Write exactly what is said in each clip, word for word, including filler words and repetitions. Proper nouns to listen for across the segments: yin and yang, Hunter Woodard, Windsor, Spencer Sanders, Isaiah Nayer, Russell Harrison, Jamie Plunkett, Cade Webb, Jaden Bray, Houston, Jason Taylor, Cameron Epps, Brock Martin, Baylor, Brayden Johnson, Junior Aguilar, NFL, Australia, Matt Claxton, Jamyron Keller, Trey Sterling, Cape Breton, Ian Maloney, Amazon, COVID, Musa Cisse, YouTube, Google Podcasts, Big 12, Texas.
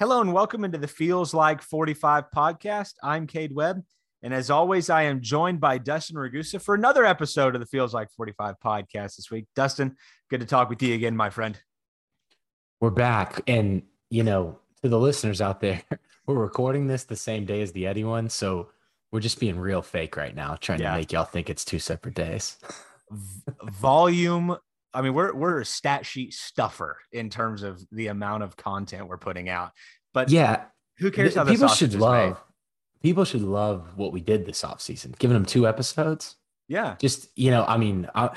Hello and welcome into the Feels Like forty-five podcast. I'm Cade Webb, and as always, I am joined by Dustin Ragusa for another episode of the Feels Like forty-five podcast this week. Dustin, good to talk with you again, my friend. We're back, and you know, to the listeners out there, we're recording this the same day as the Eddie one, so we're just being real fake right now, trying yeah. to make y'all think it's two separate days. V- volume. I mean, we're we're a stat sheet stuffer in terms of the amount of content we're putting out. But yeah, who cares how the people should love? Made? People should love what we did this offseason, giving them two episodes. Yeah, just you know, I mean, I,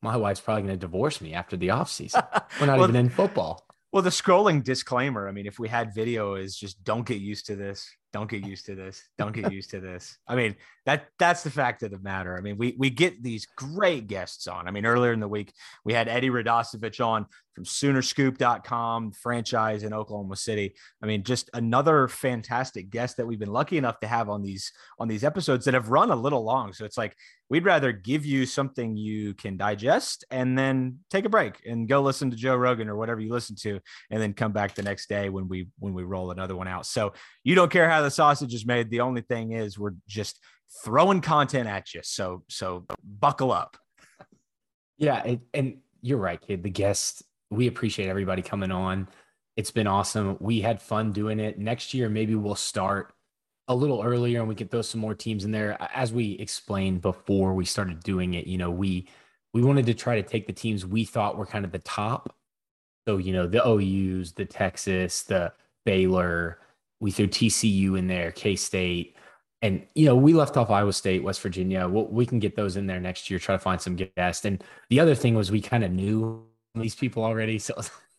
my wife's probably going to divorce me after the offseason. We're not well, even in football. Well, the scrolling disclaimer. I mean, if we had video, is just don't get used to this. Don't get used to this. Don't get used to this. I mean, that that's the fact of the matter. I mean, we we get these great guests on. I mean, earlier in the week, we had Eddie Radosevich on from Sooner Scoop dot com, franchise in Oklahoma City. I mean, just another fantastic guest that we've been lucky enough to have on these on these episodes that have run a little long. So it's like, we'd rather give you something you can digest and then take a break and go listen to Joe Rogan or whatever you listen to, and then come back the next day when we when we roll another one out. So you don't care how the sausage is made. The only thing is we're just throwing content at you. So, so buckle up. Yeah. And, and you're right, kid. The guests, we appreciate everybody coming on. It's been awesome. We had fun doing it. Next year, maybe we'll start a little earlier and we can throw some more teams in there. As we explained before we started doing it, you know, we, we wanted to try to take the teams we thought were kind of the top. So, you know, the O U's, the Texas, the Baylor, we threw T C U in there, K State, and you know we left off Iowa State, West Virginia. We'll, we can get those in there next year. Try to find some guests. And the other thing was we kind of knew these people already, so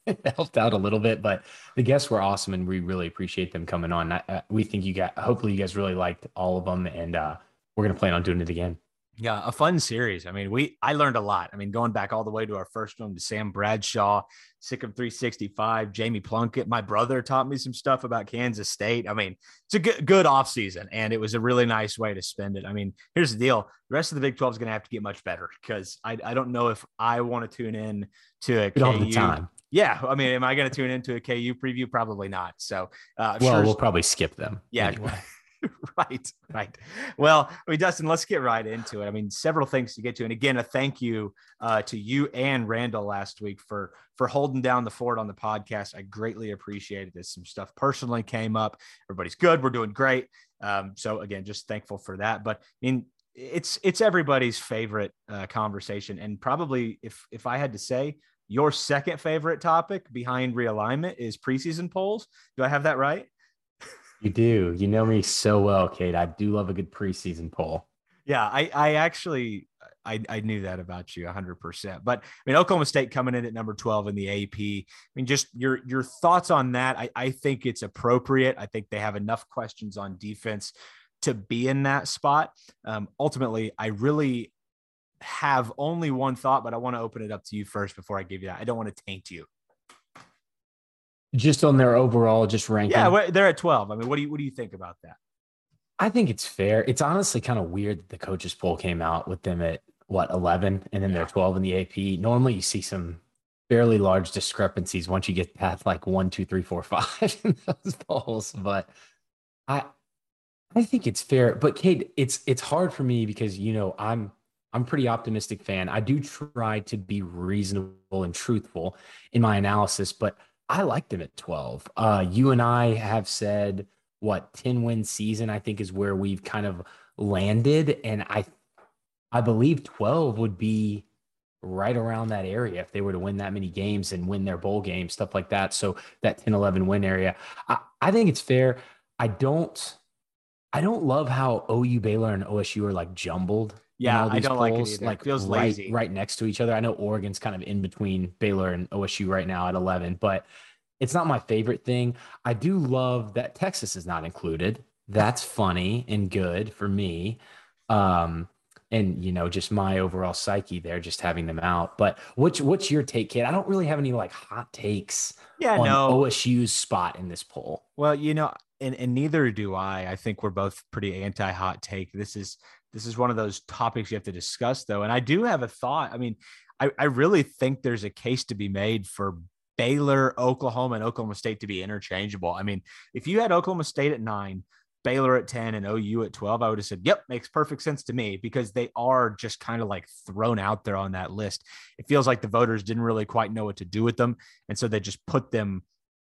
it helped out a little bit. But the guests were awesome, and we really appreciate them coming on. I, we think you got. Hopefully, you guys really liked all of them, and uh, we're gonna plan on doing it again. Yeah, a fun series. I mean, we I learned a lot. I mean, going back all the way to our first one to Sam Bradshaw, Sikkim three sixty-five, Jamie Plunkett. My brother taught me some stuff about Kansas State. I mean, it's a good good off season, and it was a really nice way to spend it. I mean, here's the deal: the rest of the Big twelve is going to have to get much better because I I don't know if I want to tune in to a K U. All the time. Yeah, I mean, am I going to tune into a K U preview? Probably not. So, uh, well, sure, we'll probably skip them. Yeah. Anyway. Right, right. Well, I mean, Dustin, let's get right into it. I mean, several things to get to. And again, a thank you uh, to you and Randall last week for for holding down the fort on the podcast. I greatly appreciated it. Some stuff personally came up. Everybody's good. We're doing great. Um, so again, just thankful for that. But I mean, it's it's everybody's favorite uh, conversation. And probably if if I had to say, your second favorite topic behind realignment is preseason polls. Do I have that right? You do. You know me so well, Kate. I do love a good preseason poll. Yeah, I, I actually I, I knew that about you one hundred percent. But I mean, Oklahoma State coming in at number twelve in the A P. I mean, just your your thoughts on that. I, I think it's appropriate. I think they have enough questions on defense to be in that spot. Um, ultimately, I really have only one thought, but I want to open it up to you first before I give you that. I don't want to taint you. Just on their overall, just ranking. Yeah, they're at twelve. I mean, what do you what do you think about that? I think it's fair. It's honestly kind of weird that the coaches poll came out with them at what eleven, and then yeah. they're twelve in the A P. Normally, you see some fairly large discrepancies once you get past like one, two, three, four, five in those polls. But I, I think it's fair. But Kate, it's it's hard for me because you know I'm. I'm a pretty optimistic fan. I do try to be reasonable and truthful in my analysis, but I liked him at twelve. Uh, you and I have said, what, ten-win season, I think, is where we've kind of landed. And I I believe twelve would be right around that area if they were to win that many games and win their bowl game, stuff like that. So that ten eleven win area. I, I think it's fair. I don't I don't love how O U, Baylor, and O S U are, like, jumbled. Yeah, I don't polls, like it either. Like it feels right, lazy. Right next to each other. I know Oregon's kind of in between Baylor and O S U right now at eleven, but It's not my favorite thing. I do love that Texas is not included. That's funny and good for me. Um, and, you know, just my overall psyche there, just having them out. But what's, what's your take, Cade? I don't really have any like hot takes yeah, on no. O S U's spot in this poll. Well, you know, and, and neither do I. I think we're both pretty anti-hot take. This is, this is one of those topics you have to discuss, though. And I do have a thought. I mean, I, I really think there's a case to be made for Baylor, Oklahoma, and Oklahoma State to be interchangeable. I mean, if you had Oklahoma State at nine, Baylor at ten, and O U at twelve, I would have said, yep, makes perfect sense to me, because they are just kind of like thrown out there on that list. It feels like the voters didn't really quite know what to do with them, and so they just put them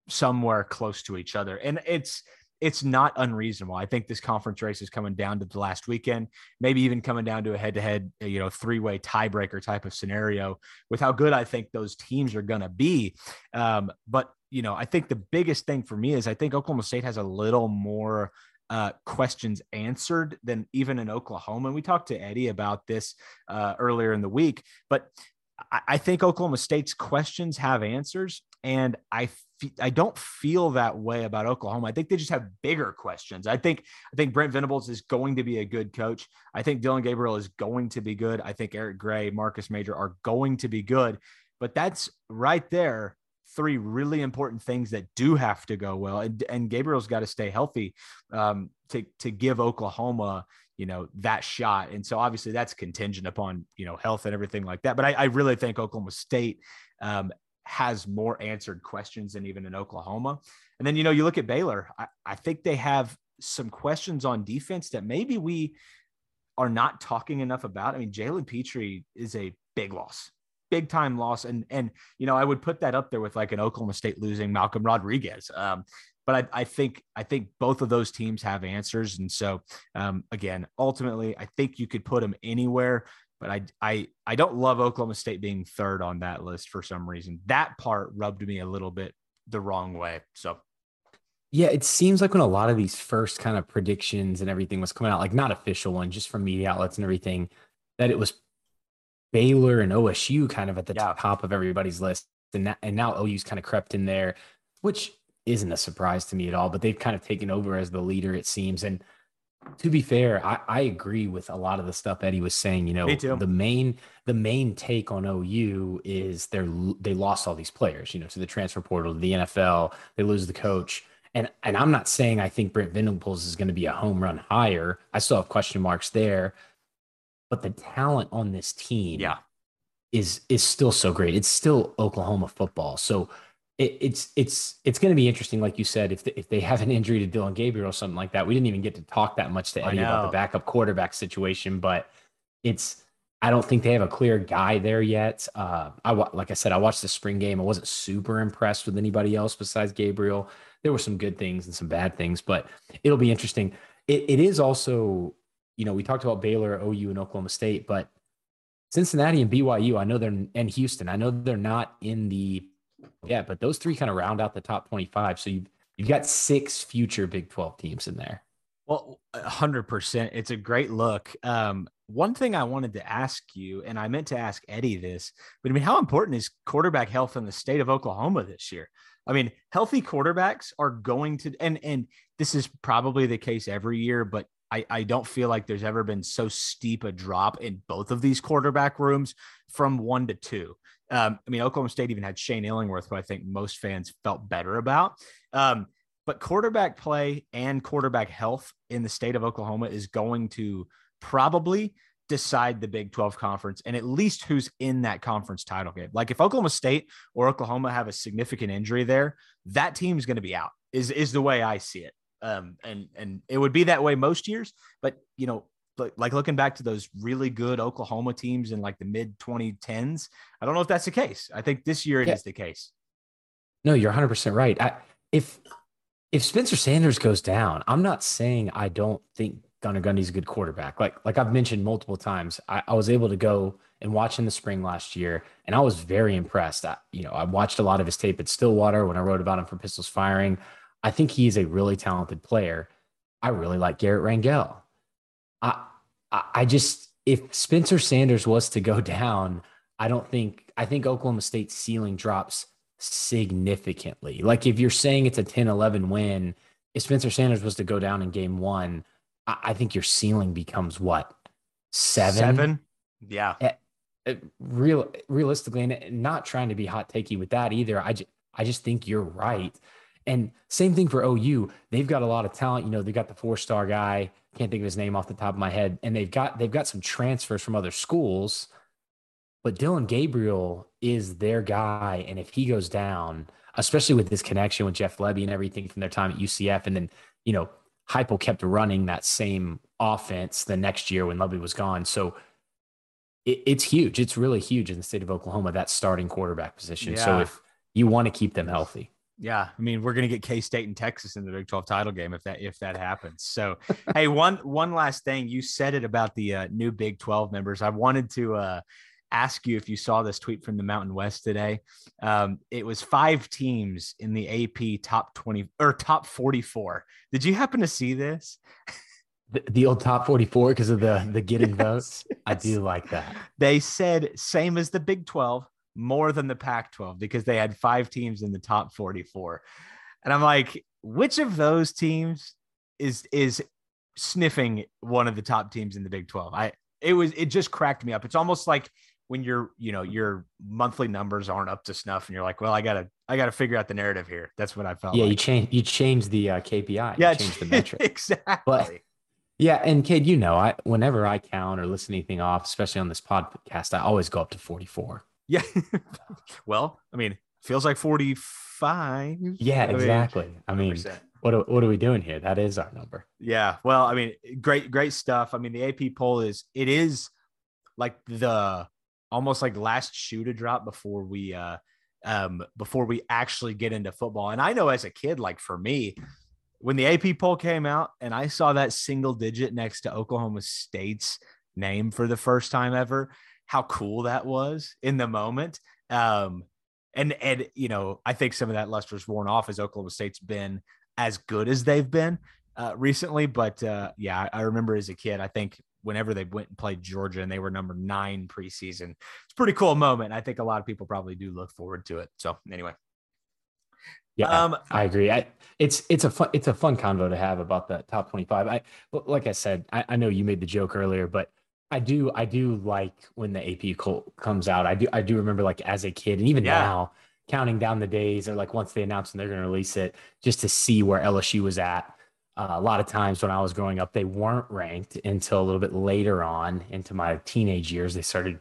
somewhere close to each other. And it's it's not unreasonable. I think this conference race is coming down to the last weekend, maybe even coming down to a head-to-head, you know, three-way tiebreaker type of scenario with how good I think those teams are going to be. Um, but, you know, I think the biggest thing for me is I think Oklahoma State has a little more uh, questions answered than even in Oklahoma. And we talked to Eddie about this uh, earlier in the week, but I, I think Oklahoma State's questions have answers. And I f- I don't feel that way about Oklahoma. I think they just have bigger questions. I think I think Brent Venables is going to be a good coach. I think Dylan Gabriel is going to be good. I think Eric Gray, Marcus Major are going to be good. But that's right there, three really important things that do have to go well. And, and Gabriel's got to stay healthy um, to to give Oklahoma, you know, that shot. And so obviously that's contingent upon, you know, health and everything like that. But I, I really think Oklahoma State um, – has more answered questions than even in Oklahoma. And then, you know, you look at Baylor, I, I think they have some questions on defense that maybe we are not talking enough about. I mean, Jalen Petrie is a big loss, big time loss. And, and, you know, I would put that up there with like an Oklahoma State losing Malcolm Rodriguez. Um, but I, I think, I think both of those teams have answers. And so um, again, ultimately I think you could put them anywhere. But I, I I don't love Oklahoma State being third on that list for some reason. That part rubbed me a little bit the wrong way. So, yeah, it seems like when a lot of these first kind of predictions and everything was coming out, like not official one, just from media outlets and everything, that it was Baylor and O S U kind of at the yeah. top of everybody's list. And, that, and now O U's kind of crept in there, which isn't a surprise to me at all. But they've kind of taken over as the leader, it seems. And to be fair, I, I agree with a lot of the stuff Eddie was saying. You know, the main the main take on O U is they they lost all these players, you know, to the transfer portal, to the N F L. They lose the coach. And and I'm not saying I think Brent Venables is going to be a home run hire. I still have question marks there. But the talent on this team yeah. is is still so great. It's still Oklahoma football. So It's it's it's going to be interesting, like you said, if the, if they have an injury to Dylan Gabriel or something like that. We didn't even get to talk that much to Eddie about the backup quarterback situation, but it's I don't think they have a clear guy there yet. Uh, I like I said, I watched the spring game. I wasn't super impressed with anybody else besides Gabriel. There were some good things and some bad things, but it'll be interesting. It, it is also, you know, we talked about Baylor, O U, and Oklahoma State, but Cincinnati and B Y U, I know they're and Houston, I know they're not in the Yeah, but those three kind of round out the top twenty-five. So you've, you've got six future Big twelve teams in there. Well, one hundred percent. It's a great look. Um, one thing I wanted to ask you, and I meant to ask Eddie this, but I mean, how important is quarterback health in the state of Oklahoma this year? I mean, healthy quarterbacks are going to – and and this is probably the case every year, but I, I don't feel like there's ever been so steep a drop in both of these quarterback rooms from one to two. Um, I mean, Oklahoma State even had Shane Illingworth, who I think most fans felt better about. Um, but quarterback play and quarterback health in the state of Oklahoma is going to probably decide the Big twelve conference and at least who's in that conference title game. Like if Oklahoma State or Oklahoma have a significant injury there, that team's going to be out is, is the way I see it. Um, and, and it would be that way most years, but you know, like looking back to those really good Oklahoma teams in like the mid twenty tens. I don't know if that's the case. I think this year it yeah. is the case. No, you're one hundred percent right. I, if, if Spencer Sanders goes down, I'm not saying I don't think Gunnar Gundy's a good quarterback. Like, like I've mentioned multiple times, I, I was able to go and watch in the spring last year. And I was very impressed. I, you know, I watched a lot of his tape at Stillwater when I wrote about him for Pistols Firing. I think he's a really talented player. I really like Garrett Rangel. I, I just, if Spencer Sanders was to go down, I don't think, I think Oklahoma State's ceiling drops significantly. Like if you're saying it's a ten eleven win, if Spencer Sanders was to go down in game one, I, I think your ceiling becomes what? Seven? Seven? Yeah. At, at real, realistically, and not trying to be hot takey with that either. I, ju- I just think you're right. And same thing for O U. They've got a lot of talent. You know, they've got the four-star guy. Can't think of his name off the top of my head. And they've got they've got some transfers from other schools. But Dylan Gabriel is their guy. And if he goes down, especially with this connection with Jeff Lebby and everything from their time at U C F, and then, you know, Heupel kept running that same offense the next year when Lebby was gone. So it, it's huge. It's really huge in the state of Oklahoma, that starting quarterback position. Yeah. So if you want to keep them healthy. Yeah, I mean, we're going to get K State and Texas in the Big twelve title game if that if that happens. So, hey, one one last thing. You said it about the uh, new Big twelve members. I wanted to uh, ask you if you saw this tweet from the Mountain West today. Um, it was five teams in the A P top twenty or top forty-four. Did you happen to see this? The, the old top forty-four because of the the get in yes, votes. Yes. I do like that. They said same as the Big twelve. More than the Pac twelve because they had five teams in the top forty-four. And I'm like, which of those teams is, is sniffing one of the top teams in the Big twelve? I, it was, it just cracked me up. It's almost like when you're, you know, your monthly numbers aren't up to snuff and you're like, well, I gotta, I gotta figure out the narrative here. That's what I felt. Yeah. Like. You change, you change the uh, K P I. Yeah. You change the metric. Exactly. But, yeah. And Cade, you know, I, whenever I count or listen to anything off, especially on this podcast, I always go up to forty-four. Yeah. Well, I mean, feels like forty-five. Yeah, exactly. I mean, one hundred percent. what are, what are we doing here? That is our number. Yeah. Well, I mean, great, great stuff. I mean, the A P poll is, it is like the, almost like last shoe to drop before we, uh, um, before we actually get into football. And I know as a kid, like for me, when the A P poll came out and I saw that single digit next to Oklahoma State's name for the first time ever, how cool that was in the moment. Um, and, and, you know, I think some of that luster's worn off as Oklahoma State's been as good as they've been uh, recently. But uh, yeah, I, I remember as a kid, I think whenever they went and played Georgia and they were number nine preseason, it's a pretty cool moment. I think a lot of people probably do look forward to it. So anyway. Yeah, um, I agree. I, it's, it's a fun, it's a fun convo to have about the top twenty-five. I, like I said, I, I know you made the joke earlier, but I do, I do like when the A P cult comes out. I do, I do remember like as a kid and even yeah. now counting down the days or like once they announce and they're going to release it just to see where L S U was at. Uh, a lot of times when I was growing up, they weren't ranked until a little bit later on into my teenage years. They started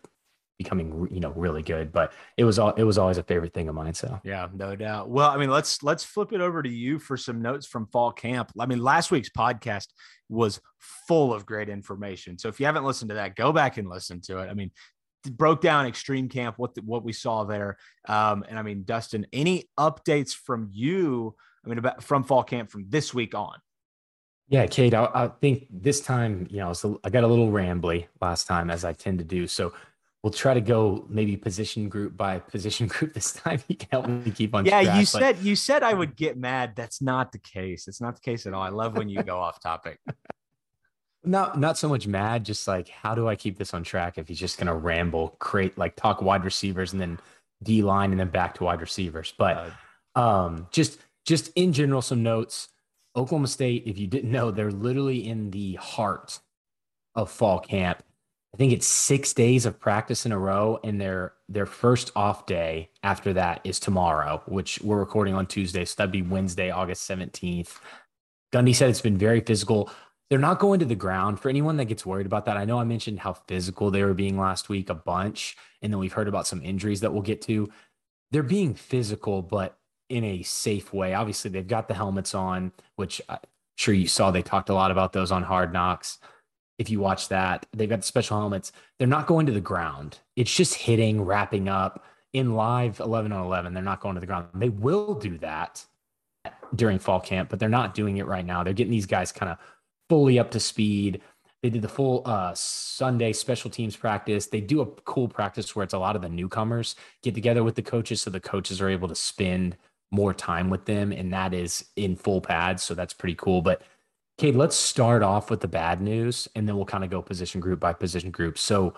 becoming, you know, really good, but it was all, it was always a favorite thing of mine. So yeah, no doubt. Well, I mean, let's, let's flip it over to you for some notes from fall camp. I mean, last week's podcast was full of great information. So if you haven't listened to that, go back and listen to it. I mean, it broke down extreme camp, what, the, what we saw there. Um, and I mean, Dustin, any updates from you, I mean, about from fall camp from this week on? Yeah, Cade, I, I think this time, you know, so I got a little rambly last time as I tend to do. So we'll try to go maybe position group by position group this time. You can help me keep on track. Yeah, you said you said I would get mad. That's not the case. It's not the case at all. I love when you go off topic. Not not so much mad, just like how do I keep this on track if he's just going to ramble, create like talk wide receivers and then D line and then back to wide receivers. But um, just just in general, some notes. Oklahoma State, if you didn't know, they're literally in the heart of fall camp. I think it's six days of practice in a row, and their their first off day after that is tomorrow, which we're recording on Tuesday, so that'd be Wednesday, August seventeenth. Gundy said it's been very physical. They're not going to the ground. For anyone that gets worried about that, I know I mentioned how physical they were being last week a bunch, and then we've heard about some injuries that we'll get to. They're being physical, but in a safe way. Obviously, they've got the helmets on, which I'm sure you saw. They talked a lot about those on Hard Knocks. If you watch that, they've got the special helmets. They're not going to the ground. It's just hitting, wrapping up in live eleven on eleven. They're not going to the ground. They will do that during fall camp, but they're not doing it right now. They're getting these guys kind of fully up to speed. They did the full uh, Sunday special teams practice. They do a cool practice where it's a lot of the newcomers get together with the coaches. So the coaches are able to spend more time with them. And that is in full pads. So that's pretty cool. But Cade, let's start off with the bad news, and then we'll kind of go position group by position group. So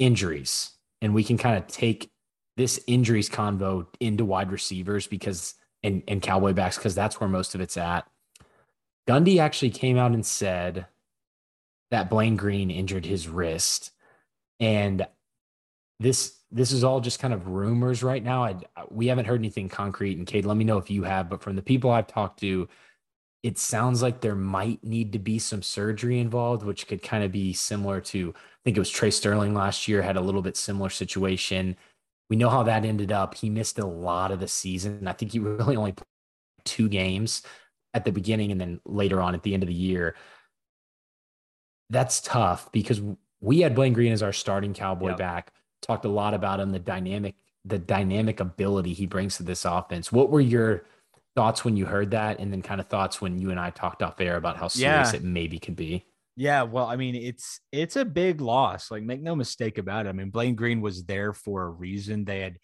injuries, and we can kind of take this injuries convo into wide receivers because and, and Cowboy backs, because that's where most of it's at. Gundy actually came out and said that Blaine Green injured his wrist. And this this is all just kind of rumors right now. I, we haven't heard anything concrete. And, Cade, let me know if you have. But from the people I've talked to, it sounds like there might need to be some surgery involved, which could kind of be similar to, I think it was Trey Sterling last year, had a little bit similar situation. We know how that ended up. He missed a lot of the season. I think he really only played two games at the beginning and then later on at the end of the year. That's tough because we had Blaine Green as our starting Cowboy yep. back. Talked a lot about him, the dynamic, the dynamic ability he brings to this offense. What were your thoughts when you heard that? And then kind of thoughts when you and I talked off air about how serious yeah. it maybe could be. Yeah. Well, I mean, it's, it's a big loss. Like, make no mistake about it. I mean, Blaine Green was there for a reason. They had,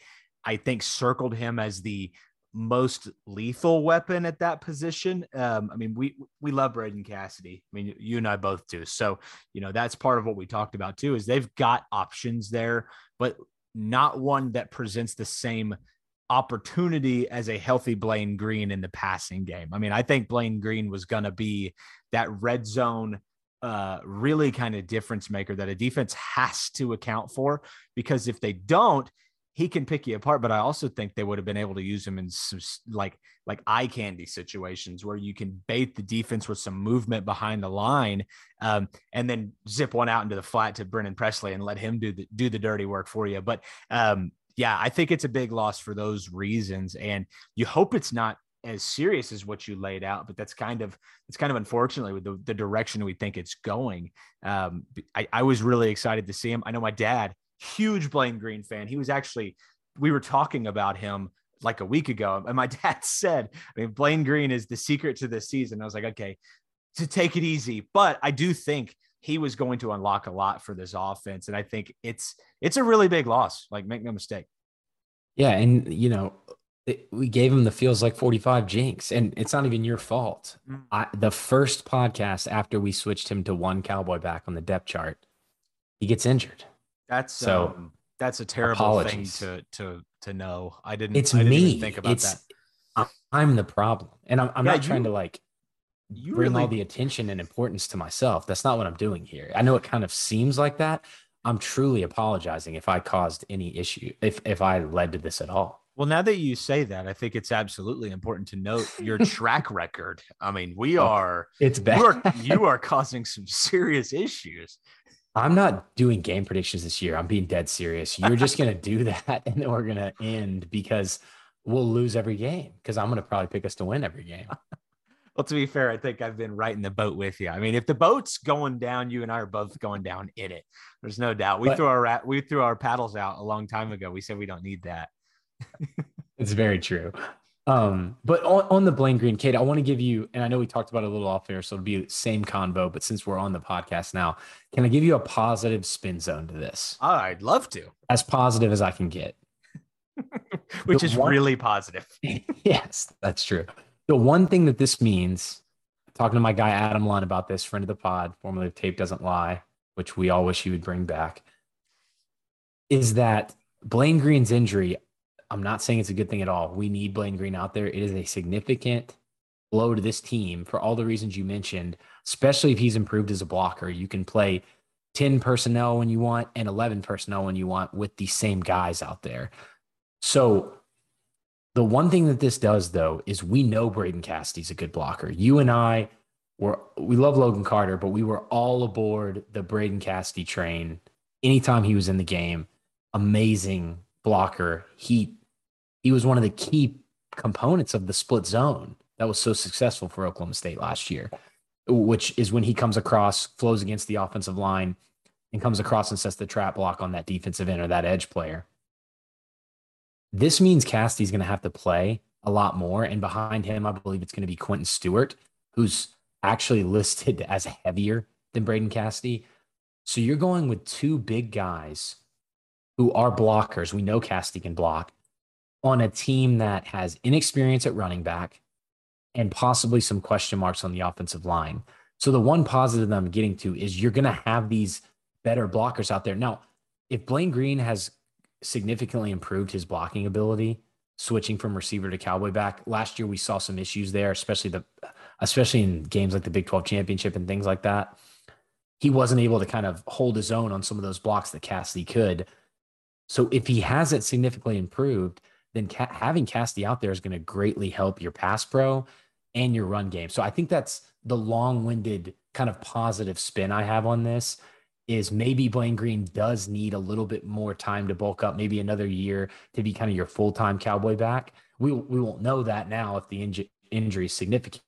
I think, circled him as the most lethal weapon at that position. Um, I mean, we, we love Brayden Cassidy. I mean, you and I both do. So, you know, that's part of what we talked about too, is they've got options there, but not one that presents the same opportunity as a healthy Blaine Green in the passing game. I mean, I think Blaine Green was going to be that red zone uh, really kind of difference maker that a defense has to account for, because if they don't, he can pick you apart. But I also think they would have been able to use him in some like, like eye candy situations where you can bait the defense with some movement behind the line um, and then zip one out into the flat to Brennan Presley and let him do the, do the dirty work for you. But um, yeah, I think it's a big loss for those reasons. And you hope it's not as serious as what you laid out, but that's kind of, it's kind of unfortunately with the, the direction we think it's going. Um, I, I was really excited to see him. I know my dad, huge Blaine Green fan. He was actually, we were talking about him like a week ago. And my dad said, I mean, Blaine Green is the secret to this season. I was like, okay, to take it easy. But I do think he was going to unlock a lot for this offense. And I think it's, it's a really big loss. Like, make no mistake. Yeah. And you know, it, we gave him the Feels Like forty-five jinx, and it's not even your fault. I, the first podcast after we switched him to one Cowboy back on the depth chart, he gets injured. That's so um, that's a terrible apologies. thing to, to, to know. I didn't, it's I didn't me. Even think about it's, that. I'm the problem. And I'm, I'm yeah, not you, trying to like you bring really... all the attention and importance to myself. That's not what I'm doing here. I know it kind of seems like that. I'm truly apologizing if I caused any issue, if, if I led to this at all. Well, now that you say that, I think it's absolutely important to note your track record. I mean, we are, it's bad. Are, you are causing some serious issues. I'm not doing game predictions this year. I'm being dead serious. You're just going to do that, and then we're going to end because we'll lose every game because I'm going to probably pick us to win every game. Well, to be fair, I think I've been right in the boat with you. I mean, if the boat's going down, you and I are both going down in it. There's no doubt. We but, threw our we threw our paddles out a long time ago. We said we don't need that. It's very true. Um, but on, on the Blaine Green, Cade, I want to give you, and I know we talked about it a little off air, so it'll be the same convo, but since we're on the podcast now, can I give you a positive spin zone to this? I'd love to. As positive as I can get. Which the is one, really positive. Yes, that's true. The one thing that this means, talking to my guy Adam Lunn about this, friend of the pod, formerly of Tape Doesn't Lie, which we all wish he would bring back, is that Blaine Green's injury, I'm not saying it's a good thing at all. We need Blaine Green out there. It is a significant blow to this team for all the reasons you mentioned, especially if he's improved as a blocker. You can play ten personnel when you want and eleven personnel when you want with the same guys out there. So the one thing that this does, though, is we know Brayden Cassidy's a good blocker. You and I were, we love Logan Carter, but we were all aboard the Brayden Cassidy train anytime he was in the game. Amazing blocker. He he was one of the key components of the split zone that was so successful for Oklahoma State last year, which is when he comes across, flows against the offensive line, and comes across and sets the trap block on that defensive end or that edge player. This means Cassidy's going to have to play a lot more, and behind him, I believe it's going to be Quentin Stewart, who's actually listed as heavier than Brayden Cassidy. So you're going with two big guys who are blockers. We know Cassidy can block on a team that has inexperience at running back and possibly some question marks on the offensive line. So the one positive that I'm getting to is you're going to have these better blockers out there. Now, if Blaine Green has significantly improved his blocking ability, switching from receiver to cowboy back. Last year, we saw some issues there, especially the, especially in games like the Big twelve championship and things like that. He wasn't able to kind of hold his own on some of those blocks that Cassidy could. So if he hasn't significantly improved, then ca- having Cassidy out there is going to greatly help your pass pro and your run game. So I think that's the long-winded kind of positive spin I have on this, is maybe Blaine Green does need a little bit more time to bulk up, maybe another year to be kind of your full-time cowboy back. We we won't know that now if the inj- injury is significant,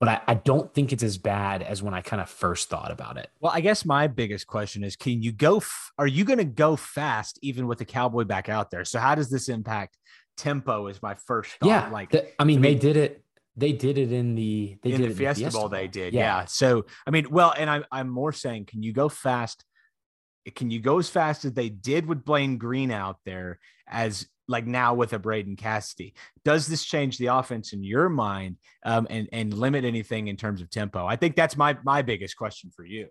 but I, I don't think it's as bad as when I kind of first thought about it. Well, I guess my biggest question is, can you go, f- are you going to go fast even with the cowboy back out there? So how does this impact tempo is my first thought. Yeah, like, the, I mean, I mean, they did it. They did it in the they in did the Fiesta, Fiesta Bowl. They did, yeah. yeah. So I mean, well, and I'm I'm more saying, can you go fast? Can you go as fast as they did with Blaine Green out there as like now with a Brayden Cassidy? Does this change the offense in your mind, um, and and limit anything in terms of tempo? I think that's my my biggest question for you.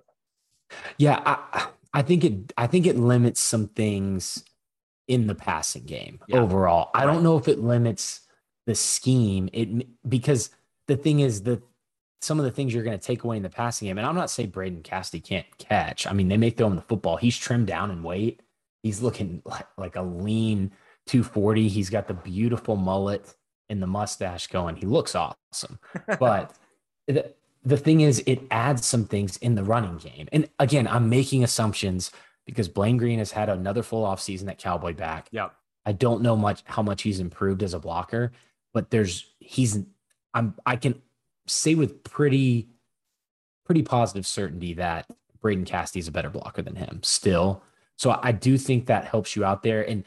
Yeah, I I think it I think it limits some things in the passing game yeah. overall. I right. don't know if it limits the scheme, it because the thing is that some of the things you're going to take away in the passing game, and I'm not saying Brayden Cassidy can't catch. I mean, they may throw him the football. He's trimmed down in weight. He's looking like, like a lean two forty. He's got the beautiful mullet and the mustache going. He looks awesome. But the, the thing is, it adds some things in the running game. And again, I'm making assumptions because Blaine Green has had another full offseason at cowboy back. Yep. I don't know much how much he's improved as a blocker. But there's he's I'm I can say with pretty pretty positive certainty that Brayden Cassidy is a better blocker than him still. So I do think that helps you out there. And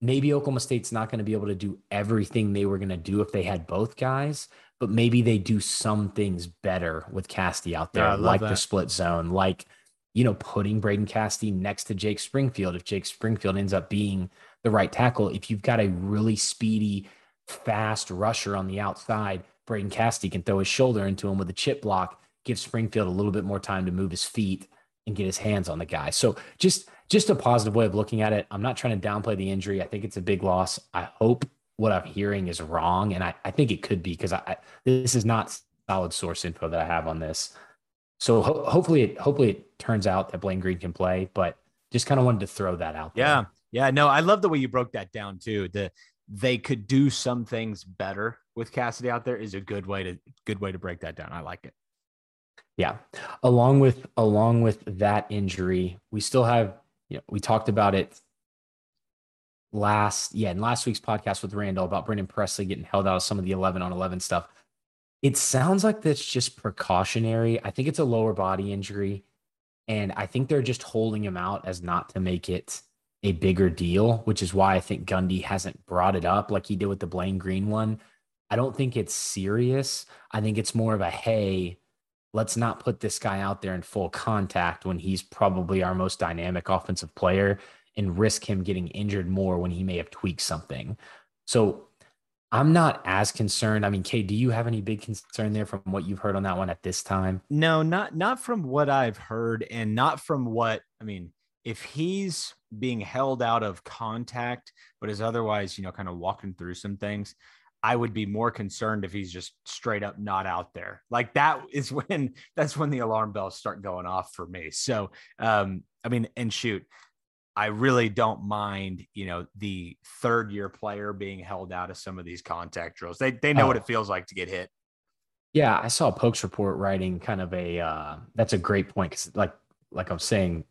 maybe Oklahoma State's not going to be able to do everything they were going to do if they had both guys, but maybe they do some things better with Cassidy out there, yeah, like that. The split zone, like, you know, putting Brayden Cassidy next to Jake Springfield. If Jake Springfield ends up being the right tackle, if you've got a really speedy, fast rusher on the outside, Brayden Cassidy can throw his shoulder into him with a chip block, give Springfield a little bit more time to move his feet and get his hands on the guy. So just, just a positive way of looking at it. I'm not trying to downplay the injury. I think it's a big loss. I hope what I'm hearing is wrong. And I, I think it could be, because I, I, this is not solid source info that I have on this. So ho- hopefully it, hopefully it turns out that Blaine Green can play, but just kind of wanted to throw that out there. Yeah. Yeah. No, I love the way you broke that down too. The, they could do some things better with Cassidy out there is a good way to good way to break that down. I like it. Yeah. Along with, along with that injury, we still have, you know, we talked about it last, yeah. in last week's podcast with Randall about Brennan Presley getting held out of some of the eleven on eleven stuff. It sounds like that's just precautionary. I think it's a lower body injury, and I think they're just holding him out as not to make it a bigger deal, which is why I think Gundy hasn't brought it up like he did with the Blaine Green one. I don't think it's serious. I think it's more of a, hey, let's not put this guy out there in full contact when he's probably our most dynamic offensive player and risk him getting injured more when he may have tweaked something. So I'm not as concerned. I mean, Kay, do you have any big concern there from what you've heard on that one at this time? No, not, not from what I've heard, and not from what, I mean, if he's being held out of contact, but is otherwise, you know, kind of walking through some things, I would be more concerned if he's just straight up not out there. Like that is when, that's when the alarm bells start going off for me. So, um, I mean, and shoot, I really don't mind, you know, the third year player being held out of some of these contact drills. They, they know oh. what it feels like to get hit. Yeah. I saw Polk's report writing kind of a, uh, that's a great point. Cause like, like I'm saying,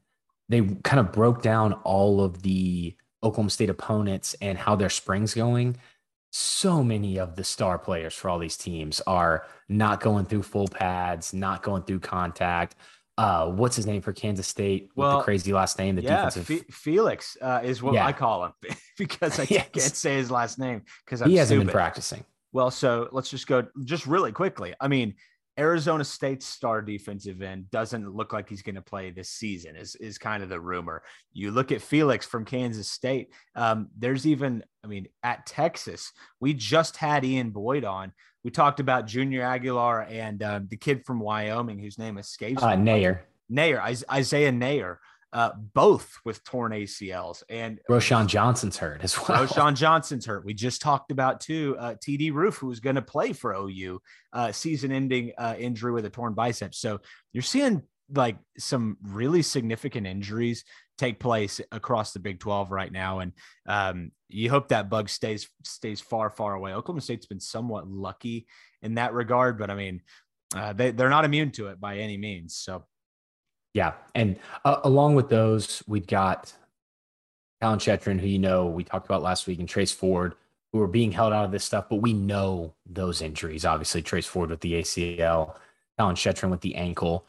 they kind of broke down all of the Oklahoma State opponents and how their spring's going. So many of the star players for all these teams are not going through full pads, not going through contact. Uh, what's his name for Kansas State? Well, with the crazy last name, the yeah, defensive F- Felix uh, is what yeah. I call him because I yes. can't say his last name because I'm he hasn't stupid. been practicing. Well, so let's just go just really quickly. I mean, Arizona State's star defensive end doesn't look like he's going to play this season is, is kind of the rumor. You look at Felix from Kansas State. Um, there's even, I mean, at Texas, we just had Ian Boyd on. We talked about Junior Aguilar and uh, the kid from Wyoming, whose name escapes uh, me. Nayer. Nayer, Isaiah Nayer. uh, both with torn A C Ls. And Roshan Johnson's hurt as well. Roshan Johnson's hurt. We just talked about, too, uh, T D Roof, who was going to play for O U, uh, season-ending uh, injury with a torn bicep. So you're seeing, like, some really significant injuries take place across the Big twelve right now. And um, you hope that bug stays, stays far, far away. Oklahoma State's been somewhat lucky in that regard, but I mean, uh, they, they're not immune to it by any means. So. Yeah. And uh, along with those, we've got Colin Chetron, who, you know, we talked about last week, and Trace Ford, who are being held out of this stuff, but we know those injuries, obviously Trace Ford with the A C L, Colin Chetron with the ankle.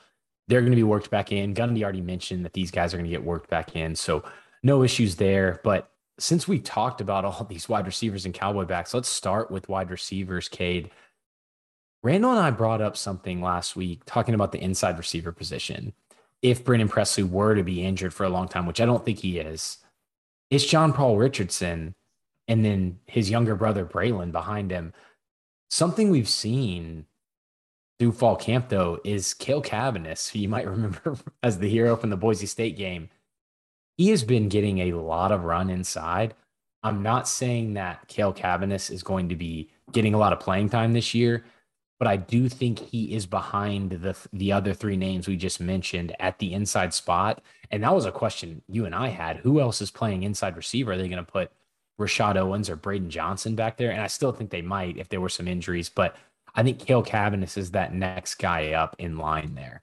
They're going to be worked back in. Gundy already mentioned that these guys are going to get worked back in. So no issues there. But since we talked about all these wide receivers and cowboy backs, let's start with wide receivers, Cade. Randall and I brought up something last week talking about the inside receiver position. If Brennan Presley were to be injured for a long time, which I don't think he is, it's John Paul Richardson and then his younger brother, Braylon, behind him. Something we've seen through fall camp, though, is Kale Cabaniss, who you might remember as the hero from the Boise State game. He has been getting a lot of run inside. I'm not saying that Kale Cabaniss is going to be getting a lot of playing time this year, but I do think he is behind the the other three names we just mentioned at the inside spot. And that was a question you and I had. Who else is playing inside receiver? Are they going to put Rashad Owens or Brayden Johnson back there? And I still think they might if there were some injuries, but I think Kale Cabaniss is that next guy up in line there.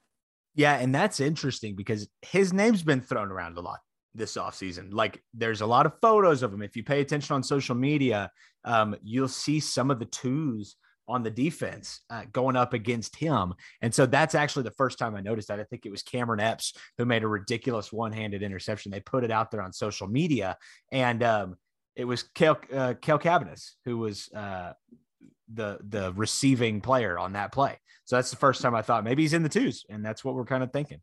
Yeah, and that's interesting because his name's been thrown around a lot this offseason. Like, there's a lot of photos of him. If you pay attention on social media, um, you'll see some of the twos on the defense uh, going up against him. And so that's actually the first time I noticed that. I think it was Cameron Epps who made a ridiculous one-handed interception. They put it out there on social media, and um, it was Kale, uh, Kale Cabaniss who was uh, – the the receiving player on that play. So that's the first time I thought maybe he's in the twos, and that's what we're kind of thinking.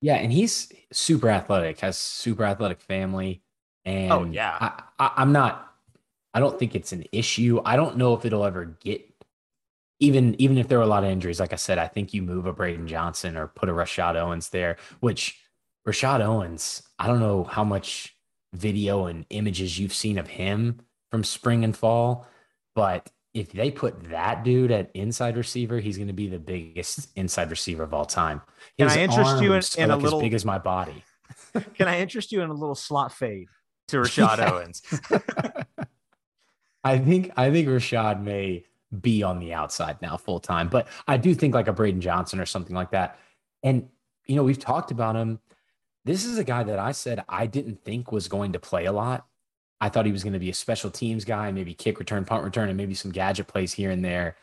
Yeah, and he's super athletic, has super athletic family. And oh, yeah. I, I, I'm not – I don't think it's an issue. I don't know if it'll ever get – even even if there were a lot of injuries, like I said, I think you move a Brayden Johnson or put a Rashad Owens there, which Rashad Owens, I don't know how much video and images you've seen of him from spring and fall, but – if they put that dude at inside receiver, he's going to be the biggest inside receiver of all time. His Can I interest you in, in a like little as big as my body? Can I interest you in a little slot fade to Rashad yeah. Owens? I think, I think Rashad may be on the outside now full time, but I do think like a Brayden Johnson or something like that. And, you know, we've talked about him. This is a guy that I said I didn't think was going to play a lot. I thought he was going to be a special teams guy, maybe kick return, punt return, and maybe some gadget plays here and there.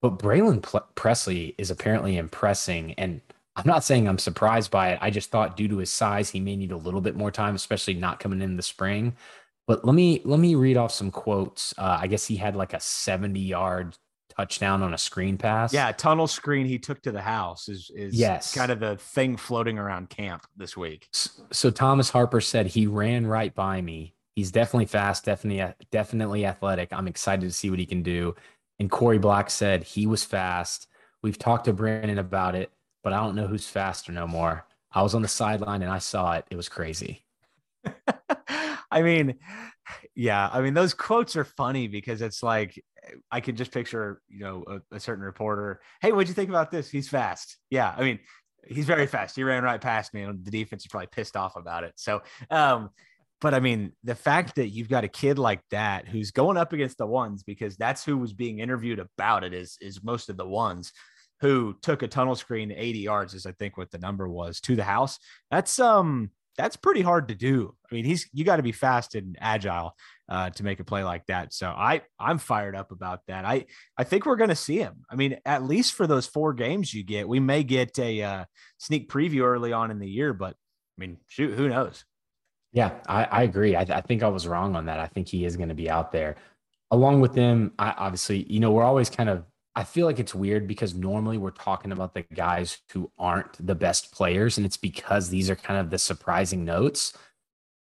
But Braylon P- Presley is apparently impressing, and I'm not saying I'm surprised by it. I just thought due to his size, he may need a little bit more time, especially not coming in the spring. But let me let me read off some quotes. Uh, I guess he had like a seventy-yard touchdown on a screen pass. Yeah, a tunnel screen he took to the house is, is yes. kind of the thing floating around camp this week. So, so Thomas Harper said, "He ran right by me. He's definitely fast, definitely, definitely athletic. I'm excited to see what he can do." And Corey Black said he was fast. "We've talked to Brandon about it, but I don't know who's faster no more. I was on the sideline and I saw it. It was crazy." I mean, yeah. I mean, those quotes are funny because it's like, I could just picture, you know, a, a certain reporter. "Hey, what'd you think about this? He's fast." Yeah. I mean, he's very fast. He ran right past me, and the defense is probably pissed off about it. So, um, But, I mean, the fact that you've got a kid like that who's going up against the ones, because that's who was being interviewed about it, is, is most of the ones who took a tunnel screen eighty yards, is I think what the number was, to the house. That's um that's pretty hard to do. I mean, he's you got to be fast and agile uh, to make a play like that. So I, I'm fired up about that. I, I think we're going to see him. I mean, at least for those four games you get. We may get a uh, sneak preview early on in the year, but, I mean, shoot, who knows? Yeah, I, I agree. I, I think I was wrong on that. I think he is going to be out there. Along with them, I obviously, you know, we're always kind of, I feel like it's weird because normally we're talking about the guys who aren't the best players, and it's because these are kind of the surprising notes.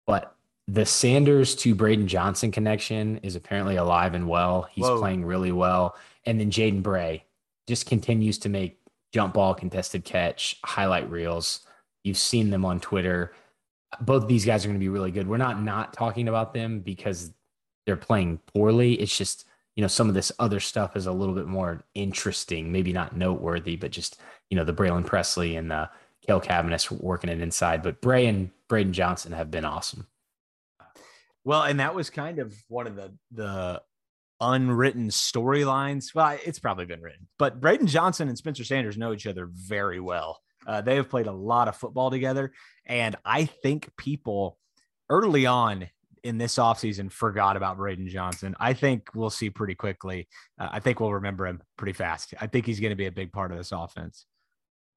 But the Sanders to Brayden Johnson connection is apparently alive and well. He's Whoa. playing really well. And then Jaden Bray just continues to make jump ball, contested catch, highlight reels. You've seen them on Twitter. Both these guys are going to be really good. We're not not talking about them because they're playing poorly. It's just, you know, some of this other stuff is a little bit more interesting, maybe not noteworthy, but just, you know, the Brayden Presley and the Kale Cabaniss working it inside. But Bray and Brayden Johnson have been awesome. Well, and that was kind of one of the the unwritten storylines. Well, it's probably been written, but Brayden Johnson and Spencer Sanders know each other very well. Uh, they have played a lot of football together. And I think people early on in this offseason forgot about Brayden Johnson. I think we'll see pretty quickly. Uh, I think we'll remember him pretty fast. I think he's going to be a big part of this offense.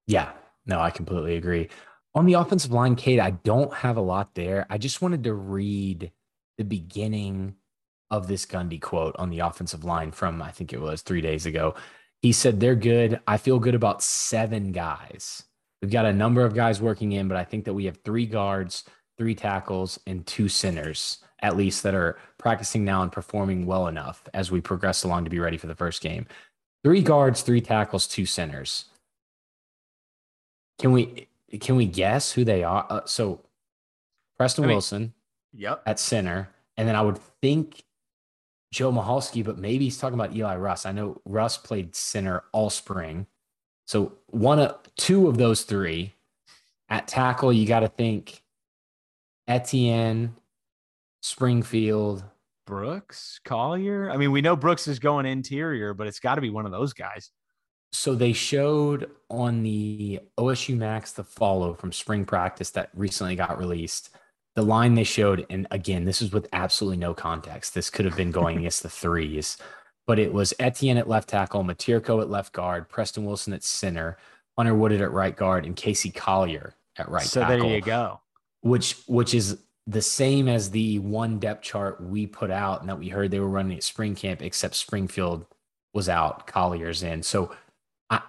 Yeah, no, I completely agree. On the offensive line, Cade, I don't have a lot there. I just wanted to read the beginning of this Gundy quote on the offensive line from, I think it was three days ago. He said, "They're good. I feel good about seven guys. We've got a number of guys working in, but I think that we have three guards, three tackles, and two centers, at least, that are practicing now and performing well enough as we progress along to be ready for the first game." Three guards, three tackles, two centers. Can we can we guess who they are? Uh, so Preston I mean, Wilson yep. at center, and then I would think Joe Michalski, but maybe he's talking about Eli Russ. I know Russ played center all spring. So one of two of those three at tackle, you got to think Etienne, Springfield, Brooks, Collier. I mean, we know Brooks is going interior, but it's got to be one of those guys. So they showed on the O S U Max the follow from spring practice that recently got released. The line they showed, and again, this is with absolutely no context. This could have been going against the threes. But it was Etienne at left tackle, Matierko at left guard, Preston Wilson at center, Hunter Woodard at right guard, and Casey Collier at right so tackle. So there you go. Which which is the same as the one depth chart we put out and that we heard they were running at spring camp, except Springfield was out, Collier's in. So I,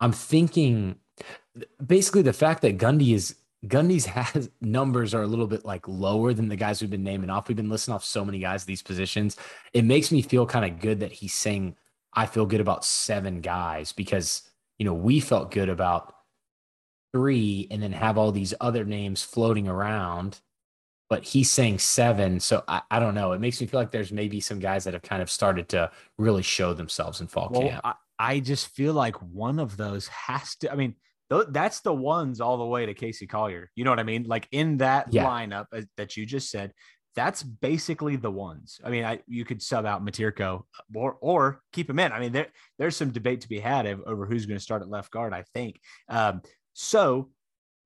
I'm thinking basically the fact that Gundy is Gundy's has numbers are a little bit like lower than the guys we've been naming off. We've been listing off so many guys, these positions. It makes me feel kind of good that he's saying, I feel good about seven guys because, you know, we felt good about three and then have all these other names floating around, but he's saying seven. So I, I don't know. It makes me feel like there's maybe some guys that have kind of started to really show themselves in fall well, camp. I, I just feel like one of those has to, I mean, that's the ones all the way to Casey Collier. You know what I mean? Like in that yeah. lineup that you just said, that's basically the ones. I mean, I, you could sub out Matierko or, or keep him in. I mean, there, there's some debate to be had over who's going to start at left guard, I think. Um, so,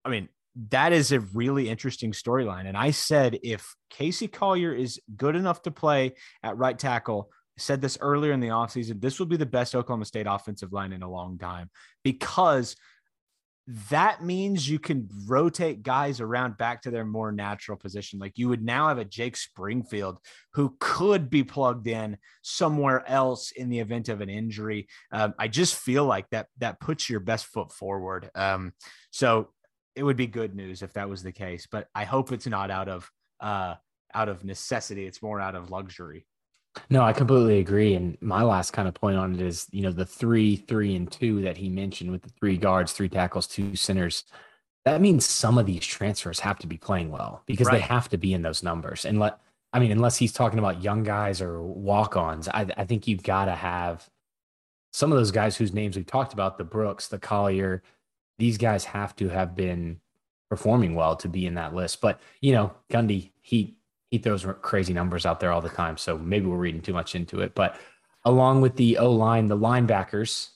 I mean, that is a really interesting storyline. And I said, if Casey Collier is good enough to play at right tackle, said this earlier in the offseason, this will be the best Oklahoma State offensive line in a long time because that means you can rotate guys around back to their more natural position. Like you would now have a Jake Springfield who could be plugged in somewhere else in the event of an injury. Um, I just feel like that, that puts your best foot forward. Um, so it would be good news if that was the case, but I hope it's not out of, uh, out of necessity. It's more out of luxury. No, I completely agree. And my last kind of point on it is, you know, the three, three, and two that he mentioned with the three guards, three tackles, two centers, that means some of these transfers have to be playing well because right. they have to be in those numbers. And let, I mean, unless he's talking about young guys or walk-ons, I, I think you've got to have some of those guys whose names we've talked about, the Brooks, the Collier, these guys have to have been performing well to be in that list. But, you know, Gundy, he, He throws crazy numbers out there all the time, so maybe we're reading too much into it. But along with the O-line, the linebackers,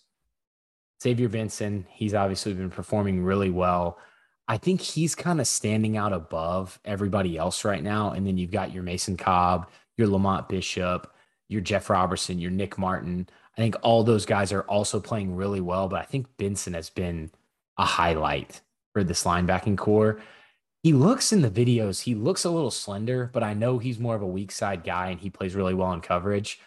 Xavier Benson, he's obviously been performing really well. I think he's kind of standing out above everybody else right now. And then you've got your Mason Cobb, your Lamont Bishop, your Jeff Robertson, your Nick Martin. I think all those guys are also playing really well, but I think Benson has been a highlight for this linebacking core. He looks in the videos, he looks a little slender, but I know he's more of a weak side guy and he plays really well in coverage.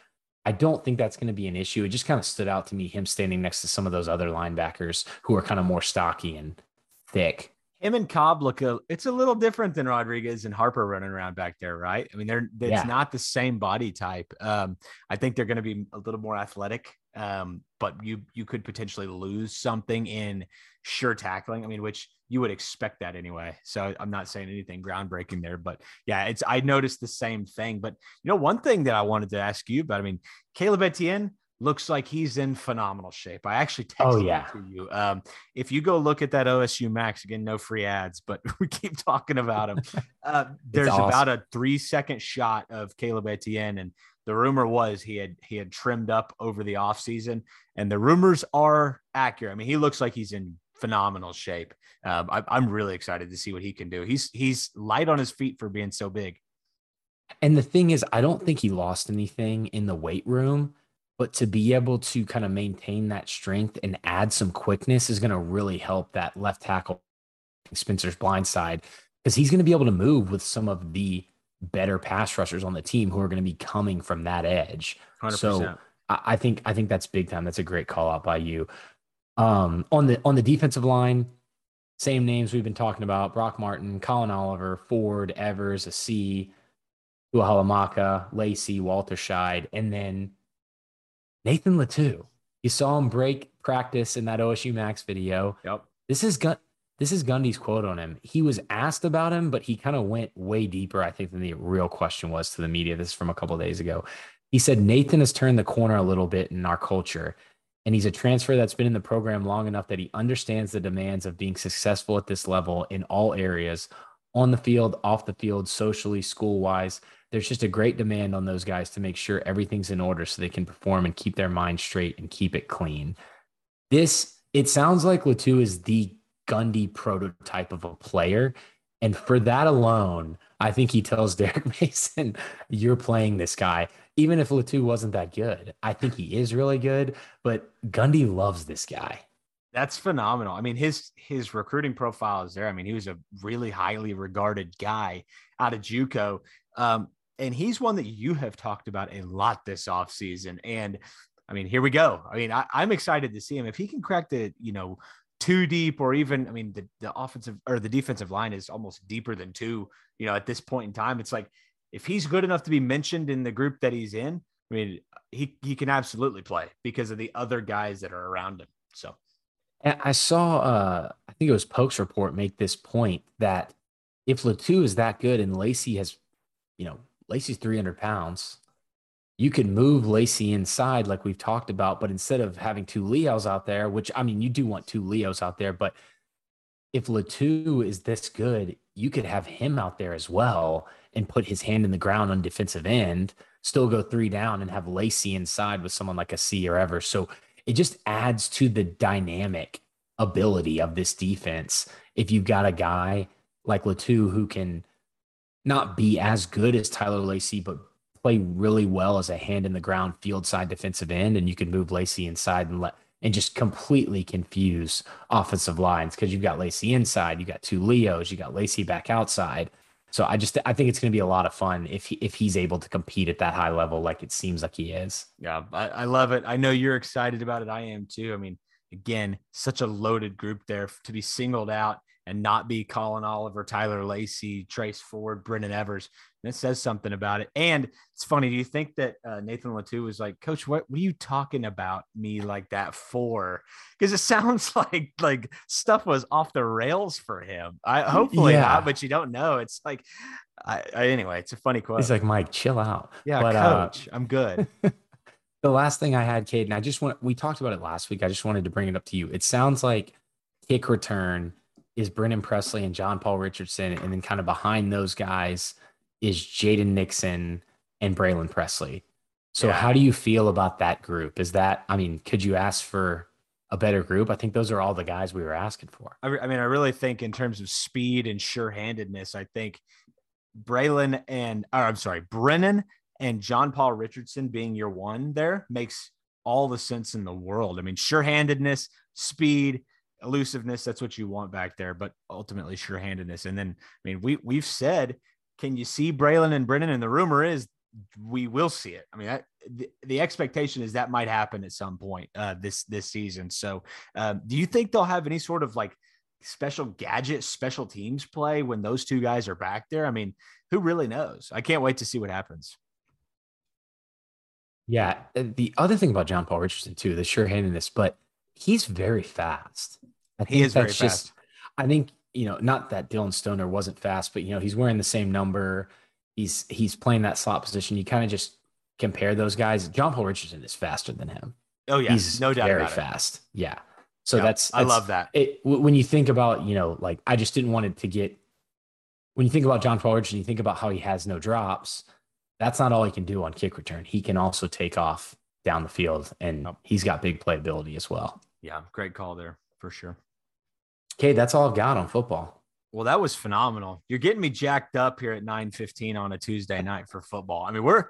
I don't think that's going to be an issue. It just kind of stood out to me, him standing next to some of those other linebackers who are kind of more stocky and thick him and Cobb look a, it's a little different than Rodriguez and Harper running around back there, right? I mean, they're it's yeah. not the same body type. Um, I think they're going to be a little more athletic, um, but you you could potentially lose something in sure tackling. I mean, which you would expect that anyway. So I'm not saying anything groundbreaking there, but yeah, it's I noticed the same thing. But you know, one thing that I wanted to ask you about, I mean, Caleb Etienne looks like he's in phenomenal shape. I actually texted oh, yeah. it to you. Um, if you go look at that O S U Max, again, no free ads, but we keep talking about him. Uh, there's awesome. about a three-second shot of Caleb Etienne, and the rumor was he had he had trimmed up over the offseason, and the rumors are accurate. I mean, he looks like he's in phenomenal shape. Um, I, I'm really excited to see what he can do. He's he's light on his feet for being so big. And the thing is, I don't think he lost anything in the weight room. But to be able to kind of maintain that strength and add some quickness is going to really help that left tackle, Spencer's blind side, because he's going to be able to move with some of the better pass rushers on the team who are going to be coming from that edge. one hundred percent. So I think I think that's big time. That's a great call out by you. Um, on the on the defensive line, same names we've been talking about: Brock Martin, Colin Oliver, Ford, Evers, Asee, Uahalamaka, Lacey, Walter Scheid, and then Nathan Latou. You saw him break practice in that O S U Max video. Yep. This is Gun- This is Gundy's quote on him. He was asked about him, but he kind of went way deeper, I think, than the real question was to the media. This is from a couple of days ago. He said, Nathan has turned the corner a little bit in our culture, and he's a transfer that's been in the program long enough that he understands the demands of being successful at this level in all areas, on the field, off the field, socially, school-wise. There's just a great demand on those guys to make sure everything's in order so they can perform and keep their mind straight and keep it clean. This, it sounds like Latou is the Gundy prototype of a player. And for that alone, I think he tells Derek Mason, you're playing this guy. Even if Latou wasn't that good, I think he is really good, but Gundy loves this guy. That's phenomenal. I mean, his his recruiting profile is there. I mean, he was a really highly regarded guy out of JUCO. Um, And he's one that you have talked about a lot this offseason. And I mean, here we go. I mean, I, I'm excited to see him. If he can crack the, you know, two deep or even, I mean, the, the offensive or the defensive line is almost deeper than two, you know, at this point in time. It's like, if he's good enough to be mentioned in the group that he's in, I mean, he, he can absolutely play because of the other guys that are around him. So and I saw, uh, I think it was Polk's report make this point that if Latou is that good and Lacey has, you know, Lacey's three hundred pounds. You can move Lacey inside like we've talked about, but instead of having two Leos out there, which, I mean, you do want two Leos out there, but if Latou is this good, you could have him out there as well and put his hand in the ground on defensive end, still go three down and have Lacey inside with someone like Asee or Evers. So it just adds to the dynamic ability of this defense. If you've got a guy like Latou who can not be as good as Tyler Lacey, but play really well as a hand in the ground field side defensive end. And you can move Lacey inside and let, and just completely confuse offensive lines. Cause you've got Lacey inside, you got two Leos, you got Lacey back outside. So I just, I think it's going to be a lot of fun if he, if he's able to compete at that high level, like it seems like he is. Yeah. I, I love it. I know you're excited about it. I am too. I mean, again, such a loaded group there to be singled out and not be Colin Oliver, Tyler Lacey, Trace Ford, Brennan Evers. That says something about it. And it's funny. Do you think that uh, Nathan Latou was like, Coach, what were you talking about me like that for? Because it sounds like like stuff was off the rails for him. I hopefully yeah. not, but you don't know. It's like, I, I, anyway, it's a funny quote. He's like, Mike, chill out. Yeah, but, Coach, uh, I'm good. The last thing I had, Cade, and I just want, we talked about it last week. I just wanted to bring it up to you. It sounds like kick return is Brennan Presley and John Paul Richardson. And then kind of behind those guys is Jaden Nixon and Braylon Presley. So yeah. How do you feel about that group? Is that, I mean, could you ask for a better group? I think those are all the guys we were asking for. I, re- I mean, I really think in terms of speed and sure-handedness, I think Braylon and, or I'm sorry, Brennan and John Paul Richardson being your one there makes all the sense in the world. I mean, sure-handedness, speed, elusiveness, that's what you want back there, but ultimately sure-handedness. And then, I mean, we, we've said, can you see Braylon and Brennan? And the rumor is we will see it. I mean, that, the, the expectation is that might happen at some point uh, this this season. So um, do you think they'll have any sort of like special gadget, special teams play when those two guys are back there? I mean, who really knows? I can't wait to see what happens. Yeah. The other thing about John Paul Richardson too, the sure-handedness, but he's very fast. I think he is very fast. Just, I think, you know, not that Dylan Stoner wasn't fast, but you know, he's wearing the same number. He's, he's playing that slot position. You kind of just compare those guys. John Paul Richardson is faster than him. Oh yeah. He's no doubt very about fast. It. Yeah. So yeah, that's, that's, I love that. It, when you think about, you know, like I just didn't want it to get, when you think about John Paul Richardson, you think about how he has no drops. That's not all he can do on kick return. He can also take off down the field, and oh. he's got big playability as well. Yeah, great call there for sure. Okay, that's all I've got on football. Well, that was phenomenal. You're getting me jacked up here at nine fifteen on a Tuesday night for football. I mean, we're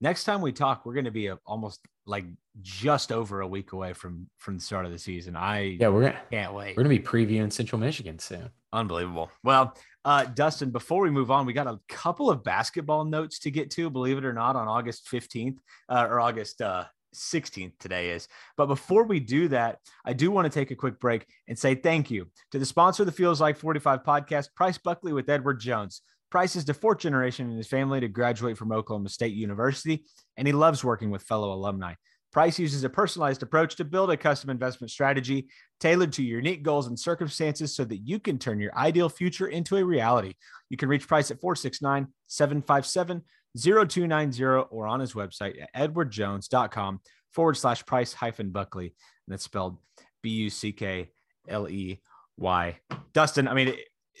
next time we talk, we're going to be a, almost like just over a week away from from the start of the season. I yeah, we're gonna, can't wait. We're going to be previewing Central Michigan soon. Unbelievable. Well, uh, Dustin, before we move on, we got a couple of basketball notes to get to, believe it or not, on August fifteenth uh, or August uh, sixteenth today is. But before we do that, I do want to take a quick break and say thank you to the sponsor of the Feels Like forty-five podcast, Price Buckley with Edward Jones. Price is the fourth generation in his family to graduate from Oklahoma State University, and he loves working with fellow alumni. Price uses a personalized approach to build a custom investment strategy tailored to your unique goals and circumstances so that you can turn your ideal future into a reality. You can reach Price at four six nine, seven five seven, zero two nine zero or on his website at edwardjones.com forward slash price hyphen Buckley. And that's spelled B U C K L E Y. Dustin, I mean,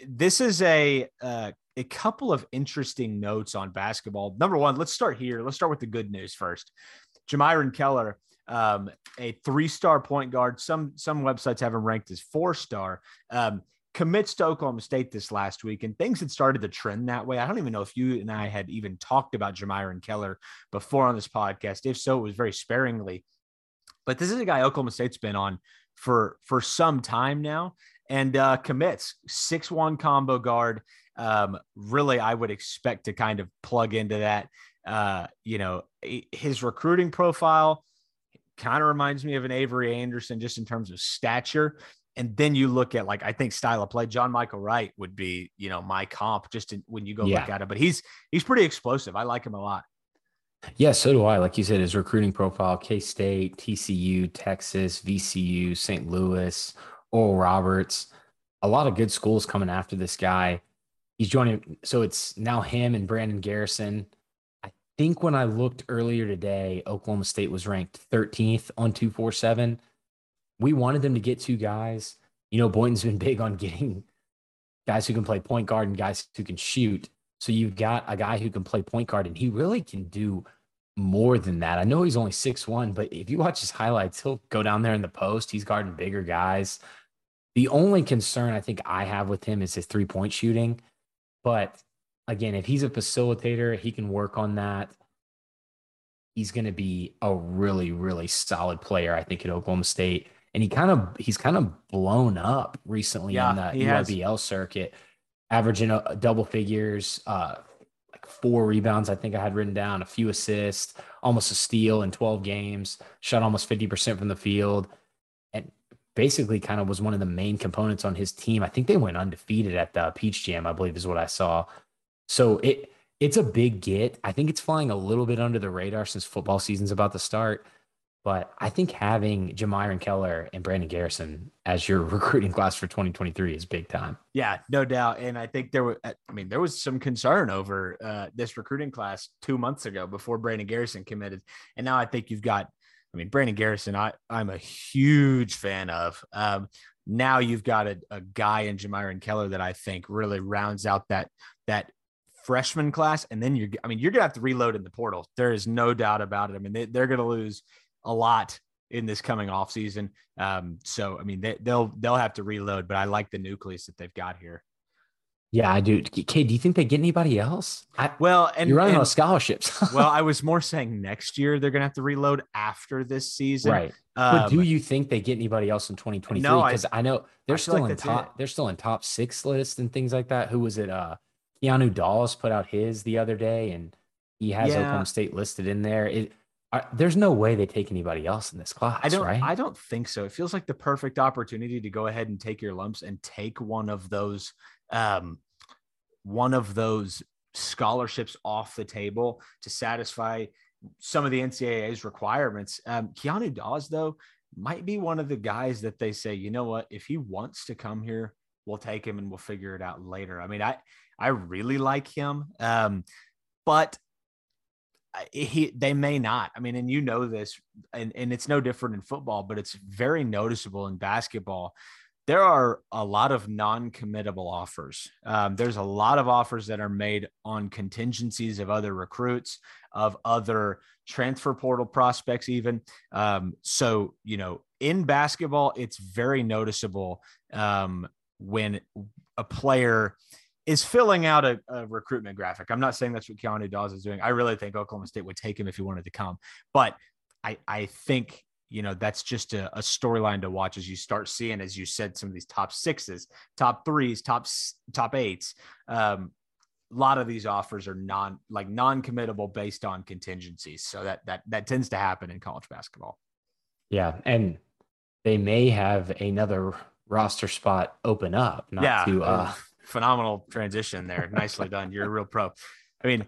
this is a uh, a couple of interesting notes on basketball. Number one, let's start here. Let's start with the good news first. Jamyron Keller, um, a three-star point guard. Some some websites have him ranked as four-star. Um, commits to Oklahoma State this last week, and things had started to trend that way. I don't even know if you and I had even talked about Jamyron Keller before on this podcast. If so, it was very sparingly. But this is a guy Oklahoma State's been on for for some time now, and uh, commits. six one combo guard. Um, really, I would expect to kind of plug into that. Uh, you know, his recruiting profile kind of reminds me of an Avery Anderson just in terms of stature. And then you look at, like, I think style of play. John Michael Wright would be, you know, my comp just in, when you go yeah. look at it. But he's he's pretty explosive. I like him a lot. Yeah, so do I. Like you said, his recruiting profile, K State, T C U, Texas, V C U, Saint Louis, Oral Roberts. A lot of good schools coming after this guy. He's joining. So it's now him and Brandon Garrison. I think when I looked earlier today, Oklahoma State was ranked thirteenth on two forty-seven. We wanted them to get two guys. You know, Boynton's been big on getting guys who can play point guard and guys who can shoot. So you've got a guy who can play point guard, and he really can do more than that. I know he's only six one, but if you watch his highlights, he'll go down there in the post. He's guarding bigger guys. The only concern I think I have with him is his three-point shooting, but again, if he's a facilitator, he can work on that. He's going to be a really, really solid player, I think, at Oklahoma State. And he kind of he's kind of blown up recently yeah, in the U I B L circuit, averaging a, a double figures, uh, like four rebounds, I think I had written down, a few assists, almost a steal in twelve games, shot almost fifty percent from the field, and basically kind of was one of the main components on his team. I think they went undefeated at the Peach Jam, I believe is what I saw. So it it's a big get. I think it's flying a little bit under the radar since football season's about to start. But I think having Jamyron Keller and Brandon Garrison as your recruiting class for twenty twenty-three is big time. Yeah, no doubt. And I think there were, I mean, there was some concern over uh, this recruiting class two months ago before Brandon Garrison committed. And now I think you've got, I mean, Brandon Garrison, I, I'm a huge fan of. Um, now you've got a, a guy in Jamyron Keller that I think really rounds out that that. freshman class, and then you're, I mean, you're gonna have to reload in the portal. There is no doubt about it. I mean, they, they're gonna lose a lot in this coming offseason. Um, so I mean, they, they'll they'll have to reload, but I like the nucleus that they've got here. Yeah, I do. Kay, do you think they get anybody else? I, well, and you're running and, on scholarships. Well, I was more saying next year they're gonna have to reload after this season, right? Um, but do you think they get anybody else in twenty twenty-three? No, because I, I know they're I still like in top. It. They're still in top six lists and things like that. Who was it? Uh, Keanu Dawes put out his the other day, and he has yeah. Oklahoma State listed in there. It, Are, there's no way they take anybody else in this class, I don't, right? I don't think so. It feels like the perfect opportunity to go ahead and take your lumps and take one of those, um, one of those scholarships off the table to satisfy some of the N C A A's requirements. Um, Keanu Dawes, though, might be one of the guys that they say, you know what, if he wants to come here, we'll take him and we'll figure it out later. I mean, I, I really like him, um, but He, they may not. I mean, and you know this, and, and it's no different in football, but it's very noticeable in basketball. There are a lot of non-committable offers. Um, there's a lot of offers that are made on contingencies of other recruits, of other transfer portal prospects even. Um, so, you know, in basketball, it's very noticeable um, when a player – is filling out a, a recruitment graphic. I'm not saying that's what Keanu Dawes is doing. I really think Oklahoma State would take him if he wanted to come. But I, I think, you know, that's just a, a storyline to watch as you start seeing, as you said, some of these top sixes, top threes, top top eights. Um, a lot of these offers are non like non-committable based on contingencies. So that that that tends to happen in college basketball. Yeah, and they may have another roster spot open up. Not yeah. To, uh... Phenomenal transition there. Nicely done. You're a real pro. I mean,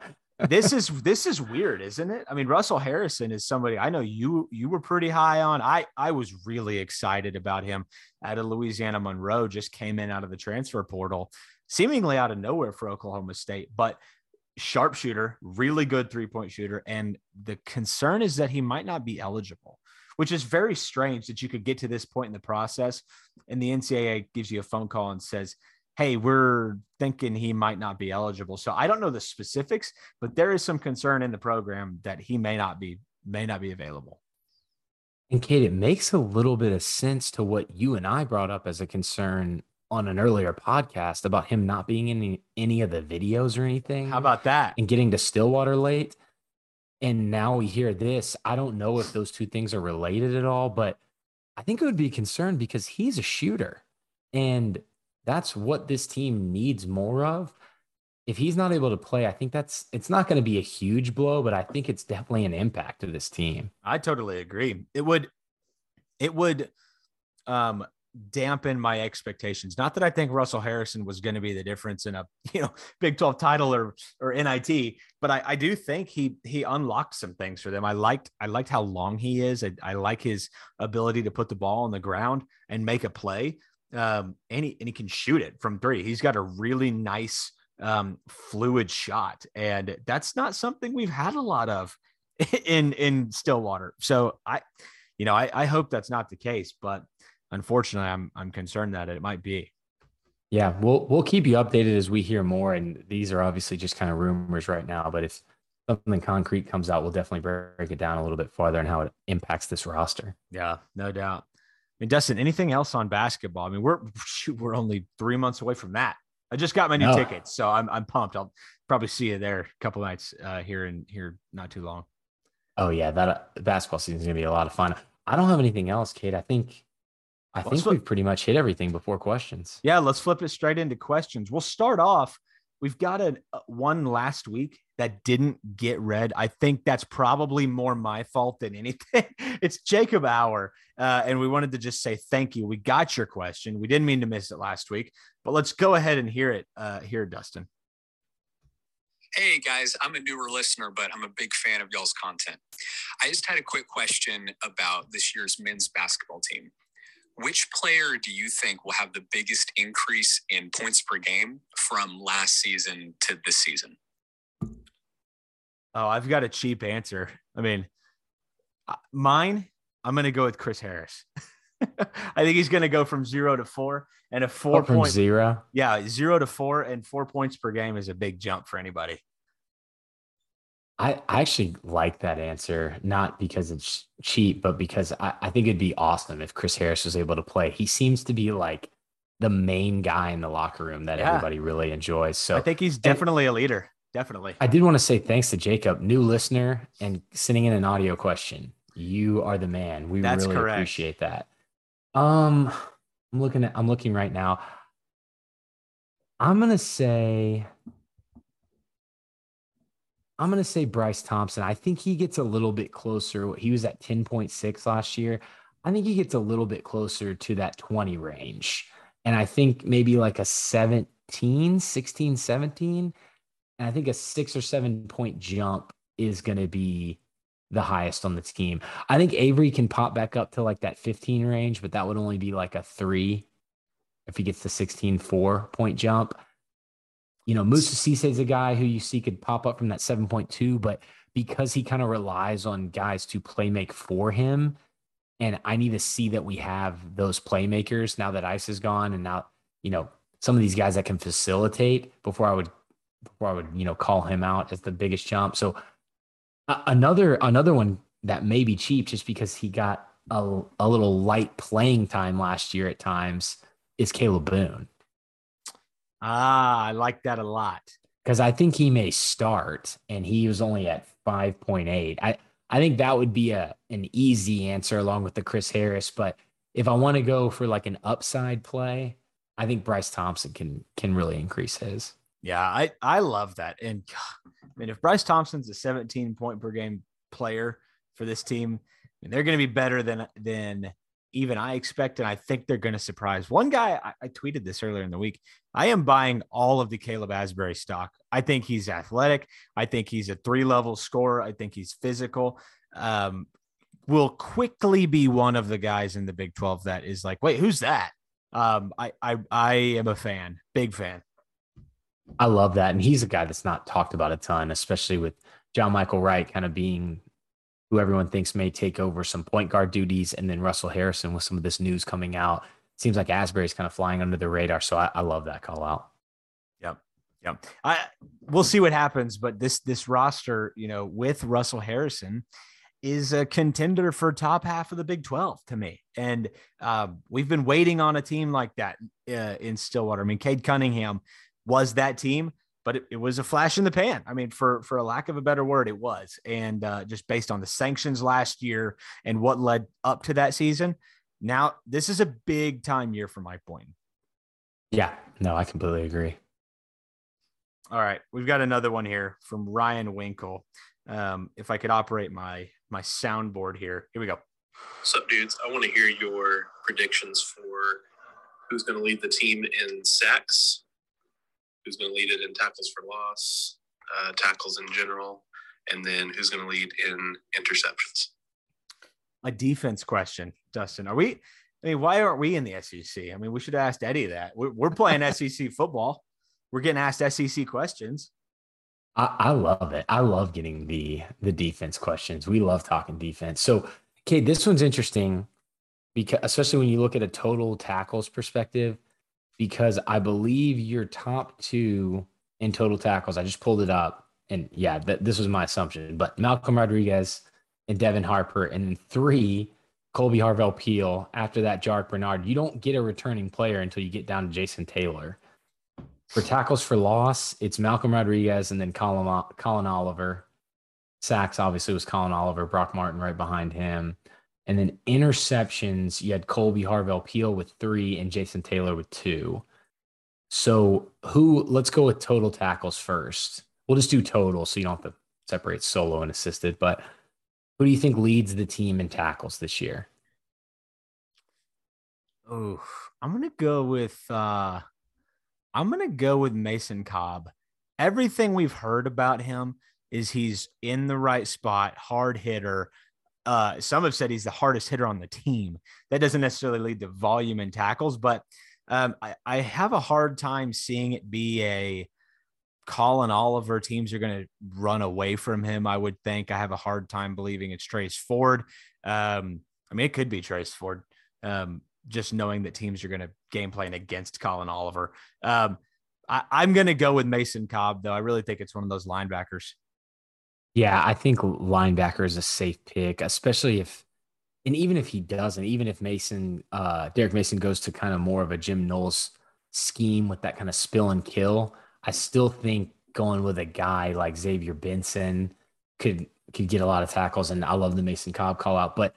this is, this is weird, isn't it? I mean, Russell Harrison is somebody I know you, you were pretty high on. I, I was really excited about him out of Louisiana Monroe, just came in out of the transfer portal, seemingly out of nowhere for Oklahoma State, but sharpshooter, really good three-point shooter. And the concern is that he might not be eligible, which is very strange that you could get to this point in the process. And the N C A A gives you a phone call and says, hey, we're thinking he might not be eligible. So I don't know the specifics, but there is some concern in the program that he may not be, may not be available. And Kate, it makes a little bit of sense to what you and I brought up as a concern on an earlier podcast about him not being in any, any of the videos or anything. How about that? And getting to Stillwater late. And now we hear this. I don't know if those two things are related at all, but I think it would be concerned because he's a shooter, and that's what this team needs more of. If he's not able to play, I think that's, it's not going to be a huge blow, but I think it's definitely an impact to this team. I totally agree. It would, it would um, dampen my expectations. Not that I think Russell Harrison was going to be the difference in a, you know, Big twelve title or, or N I T, but I, I do think he, he unlocked some things for them. I liked, I liked how long he is. I, I like his ability to put the ball on the ground and make a play. Um, and he, and he can shoot it from three. He's got a really nice, um, fluid shot. And that's not something we've had a lot of in, in Stillwater. So I, you know, I, I hope that's not the case, but unfortunately I'm, I'm concerned that it might be. Yeah. We'll, we'll keep you updated as we hear more. And these are obviously just kind of rumors right now, but if something concrete comes out, we'll definitely break it down a little bit farther and how it impacts this roster. Yeah, no doubt. I mean, Dustin, anything else on basketball? I mean, we're shoot, we're only three months away from that. I just got my new no. tickets, so I'm I'm pumped. I'll probably see you there a couple nights uh, here and here not too long. Oh yeah, that uh, basketball season is gonna be a lot of fun. I don't have anything else, Kate. I think I let's think flip. We've pretty much hit everything before questions. Yeah, let's flip it straight into questions. We'll start off. We've got a one last week that didn't get read. I think that's probably more my fault than anything. It's Jacob Auer, uh, and we wanted to just say thank you. We got your question. We didn't mean to miss it last week, but let's go ahead and hear it uh, here, Dustin. Hey, guys, I'm a newer listener, but I'm a big fan of y'all's content. I just had a quick question about this year's men's basketball team. Which player do you think will have the biggest increase in points per game from last season to this season? Oh, I've got a cheap answer. I mean, mine, I'm going to go with Chris Harris. I think he's going to go from zero to four and a four oh, point. From zero? Yeah, zero to four and four points per game is a big jump for anybody. I, I actually like that answer, not because it's cheap, but because I, I think it'd be awesome if Chris Harris was able to play. He seems to be like the main guy in the locker room that yeah. everybody really enjoys. So I think he's definitely and, a leader. Definitely. I did want to say thanks to Jacob, new listener, and sending in an audio question. You are the man. We That's really correct. Appreciate that. Um, I'm looking at, I'm looking right now. I'm going to say, I'm going to say Bryce Thompson. I think he gets a little bit closer. He was at ten point six last year. I think he gets a little bit closer to that twenty range. And I think maybe like a seventeen, sixteen, seventeen. And I think a six or seven point jump is going to be the highest on the team. I think Avery can pop back up to like that fifteen range, but that would only be like a three if he gets the sixteen four point jump. You know, Musa Cisse is a guy who you see could pop up from that seven point two, but because he kind of relies on guys to play make for him, and I need to see that we have those playmakers now that Ice is gone, and now, you know, some of these guys that can facilitate before I would, before I would, you know, call him out as the biggest jump. So uh, another, another one that may be cheap just because he got a, a little light playing time last year at times is Caleb Boone. Ah, I like that a lot. Because I think he may start, and he was only at five point eight. I, I think that would be a an easy answer along with the Chris Harris. But if I want to go for like an upside play, I think Bryce Thompson can can really increase his. Yeah, I, I love that. And I mean, if Bryce Thompson's a seventeen-point-per-game player for this team, I mean, they're going to be better than than – even I expect, and I think they're going to surprise. One guy, I, I tweeted this earlier in the week. I am buying all of the Caleb Asbury stock. I think he's athletic. I think he's a three-level scorer. I think he's physical. Um, will quickly be one of the guys in the Big twelve that is like, wait, who's that? Um, I, I, I am a fan, big fan. I love that. And he's a guy that's not talked about a ton, especially with John Michael Wright kind of being who everyone thinks may take over some point guard duties, and then Russell Harrison with some of this news coming out. Seems like Asbury's kind of flying under the radar, so I, I love that call out. Yep, yep. I we'll see what happens, but this this roster, you know, with Russell Harrison, is a contender for top half of the Big twelve to me, and uh, we've been waiting on a team like that uh, in Stillwater. I mean, Cade Cunningham was that team. But it, it was a flash in the pan. I mean, for for a lack of a better word, it was. And uh, just based on the sanctions last year and what led up to that season, now this is a big time year for Mike Boynton. Yeah, no, I completely agree. All right, we've got another one here from Ryan Winkle. Um, if I could operate my my soundboard here. Here we go. Sup, dudes? I want to hear your predictions for who's going to lead the team in sacks, who's going to lead it in tackles for loss, uh, tackles in general, and then who's going to lead in interceptions. A defense question, Dustin. Are we – I mean, why aren't we in the S E C? I mean, we should have asked Eddie that. We're, we're playing S E C football. We're getting asked S E C questions. I, I love it. I love getting the the defense questions. We love talking defense. So, Cade, this one's interesting, because especially when you look at a total tackles perspective, because I believe your top two in total tackles, I just pulled it up, and yeah, th- this was my assumption, but Malcolm Rodriguez and Devin Harper, and then three, Colby Harvell-Peel. After that, Jark Bernard. You don't get a returning player until you get down to Jason Taylor. For tackles for loss, it's Malcolm Rodriguez and then Colin, Colin Oliver. Sacks, obviously, was Colin Oliver, Brock Martin right behind him. And then interceptions, you had Colby Harvell-Peel with three and Jason Taylor with two. So who? Let's go with total tackles first. We'll just do total so you don't have to separate solo and assisted. But who do you think leads the team in tackles this year? Oh, I'm gonna go with uh, I'm gonna go with Mason Cobb. Everything we've heard about him is he's in the right spot, hard hitter. Uh, some have said he's the hardest hitter on the team. That doesn't necessarily lead to volume and tackles, but um, I, I have a hard time seeing it be a Colin Oliver. Teams are going to run away from him, I would think. I have a hard time believing it's Trace Ford. Um, I mean, it could be Trace Ford, um, just knowing that teams are going to game plan against Colin Oliver. Um, I, I'm going to go with Mason Cobb, though. I really think it's one of those linebackers. Yeah, I think linebacker is a safe pick, especially if, and even if he doesn't, even if Mason, uh, Derek Mason goes to kind of more of a Jim Knowles scheme with that kind of spill and kill, I still think going with a guy like Xavier Benson could could get a lot of tackles, and I love the Mason Cobb call out. But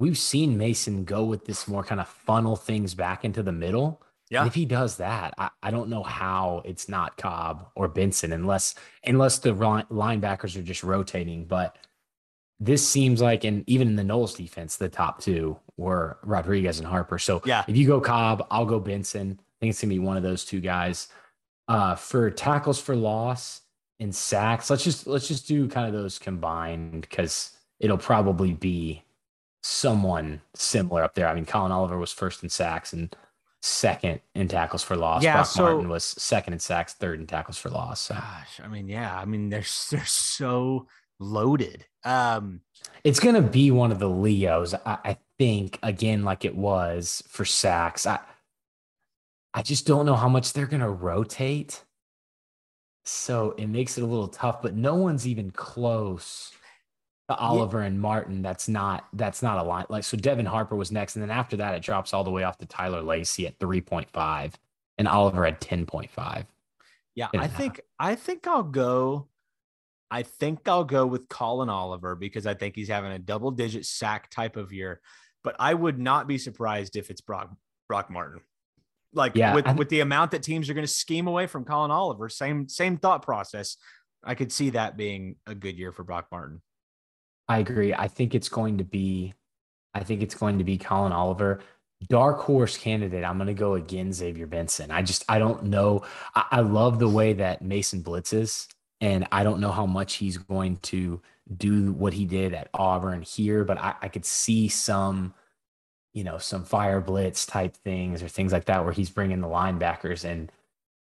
we've seen Mason go with this more kind of funnel things back into the middle. Yeah. And if he does that, I, I don't know how it's not Cobb or Benson, unless unless the linebackers are just rotating. But this seems like, and even in the Knowles defense, the top two were Rodriguez and Harper. So yeah. if you go Cobb, I'll go Benson. I think it's going to be one of those two guys. Uh, for tackles for loss and sacks, let's just let's just do kind of those combined, because it'll probably be someone similar up there. I mean, Colin Oliver was first in sacks and second in tackles for loss. Yeah, Brock so, Martin was second in sacks, third in tackles for loss. So. Gosh, I mean, yeah, I mean, they're they're so loaded. Um, it's gonna be one of the Leos, I, I think. Again, like it was for sacks, I I just don't know how much they're gonna rotate. So it makes it a little tough, but no one's even close. Oliver and Martin, that's not that's not a lot. Like, so Devin Harper was next, and then after that it drops all the way off to Tyler Lacey at three point five and Oliver at ten point five. Yeah, I think I think I'll go I think I'll go with Colin Oliver, because I think he's having a double digit sack type of year, but I would not be surprised if it's Brock Brock Martin. Like yeah, with, with the amount that teams are going to scheme away from Colin Oliver, same same thought process. I could see that being a good year for Brock Martin. I agree. I think it's going to be, I think it's going to be Colin Oliver. Dark horse candidate, I'm going to go again, Xavier Benson. I just, I don't know. I, I love the way that Mason blitzes, and I don't know how much he's going to do what he did at Auburn here, but I, I could see some, you know, some fire blitz type things or things like that where he's bringing the linebackers, and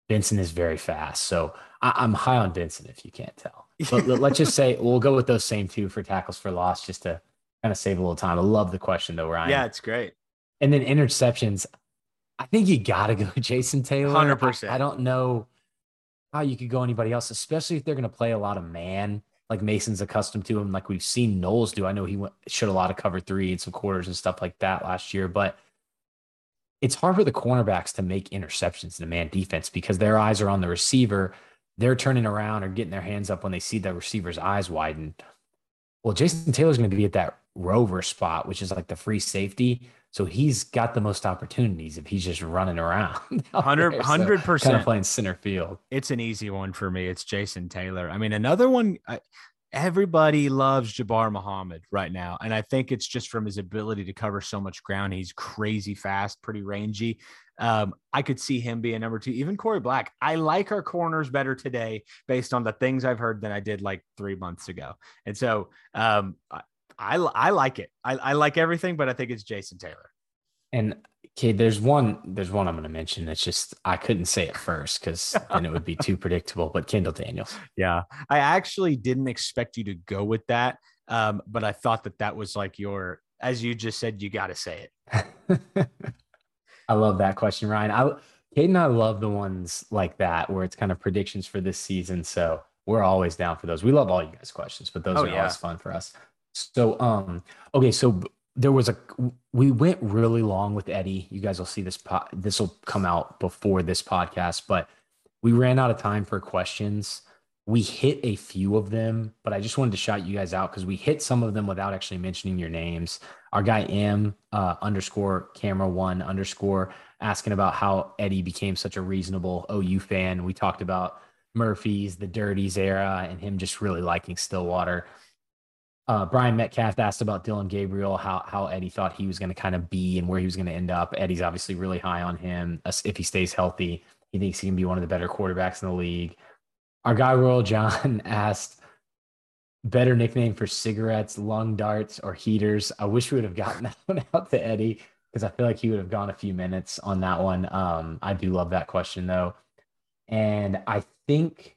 Benson is very fast. So I, I'm high on Benson, if you can't tell. But let's just say we'll go with those same two for tackles for loss, just to kind of save a little time. I love the question, though, Ryan. Yeah, it's great. And then interceptions, I think you got to go Jason Taylor. one hundred percent. I, I don't know how you could go anybody else, especially if they're going to play a lot of man, like Mason's accustomed to him, like we've seen Knowles do. I know he went, showed a lot of cover three and some quarters and stuff like that last year, but it's hard for the cornerbacks to make interceptions in a man defense because their eyes are on the receiver. They're turning around or getting their hands up when they see the receiver's eyes widen. Well, Jason Taylor's going to be at that rover spot, which is like the free safety. So he's got the most opportunities if he's just running around. one hundred percent. one hundred percent. So kind of playing center field. It's an easy one for me. It's Jason Taylor. I mean, another one, I, everybody loves Jabbar Muhammad right now. And I think it's just from his ability to cover so much ground. He's crazy fast, pretty rangy. Um, I could see him being number two, even Corey Black. I like our corners better today based on the things I've heard than I did like three months ago. And so, um, I, I, I like it. I, I like everything, but I think it's Jason Taylor. And okay, there's one, there's one I'm going to mention. It's just, I couldn't say it first because then it would be too predictable, but Kendall Daniels. Yeah. I actually didn't expect you to go with that. Um, but I thought that that was like your, as you just said, you got to say it. I love that question, Ryan. I, Cade and I love the ones like that where it's kind of predictions for this season. So we're always down for those. We love all you guys' questions, but those oh, are yeah. always fun for us. So, um, okay, so there was a we went really long with Eddie. You guys will see this. Po- this will come out before this podcast, but we ran out of time for questions. We hit a few of them, but I just wanted to shout you guys out because we hit some of them without actually mentioning your names. Our guy M uh, underscore camera one underscore asking about how Eddie became such a reasonable O U fan. We talked about Murphy's, the Dirties era, and him just really liking Stillwater. Uh, Brian Metcalf asked about Dylan Gabriel, how how Eddie thought he was going to kind of be and where he was going to end up. Eddie's obviously really high on him. If he stays healthy, he thinks he can be one of the better quarterbacks in the league. Our guy, Royal John, asked, better nickname for cigarettes, lung darts, or heaters. I wish we would have gotten that one out to Eddie because I feel like he would have gone a few minutes on that one. Um, I do love that question, though. And I think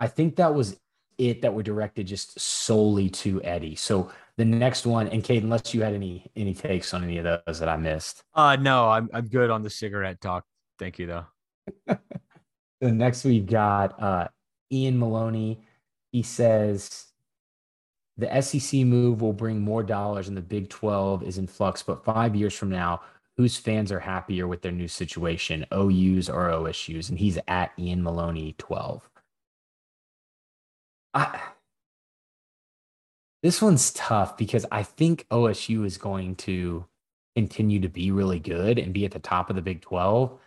I think that was it that were directed just solely to Eddie. So the next one, and Cade, unless you had any any takes on any of those that I missed. Uh, no, I'm I'm good on the cigarette talk. Thank you, though. The next we've got uh, Ian Maloney. He says the S E C move will bring more dollars and the Big twelve is in flux, but five years from now, whose fans are happier with their new situation, O U's or O S U's? And he's at Ian Maloney twelve. I, this one's tough because I think O S U is going to continue to be really good and be at the top of the Big twelve.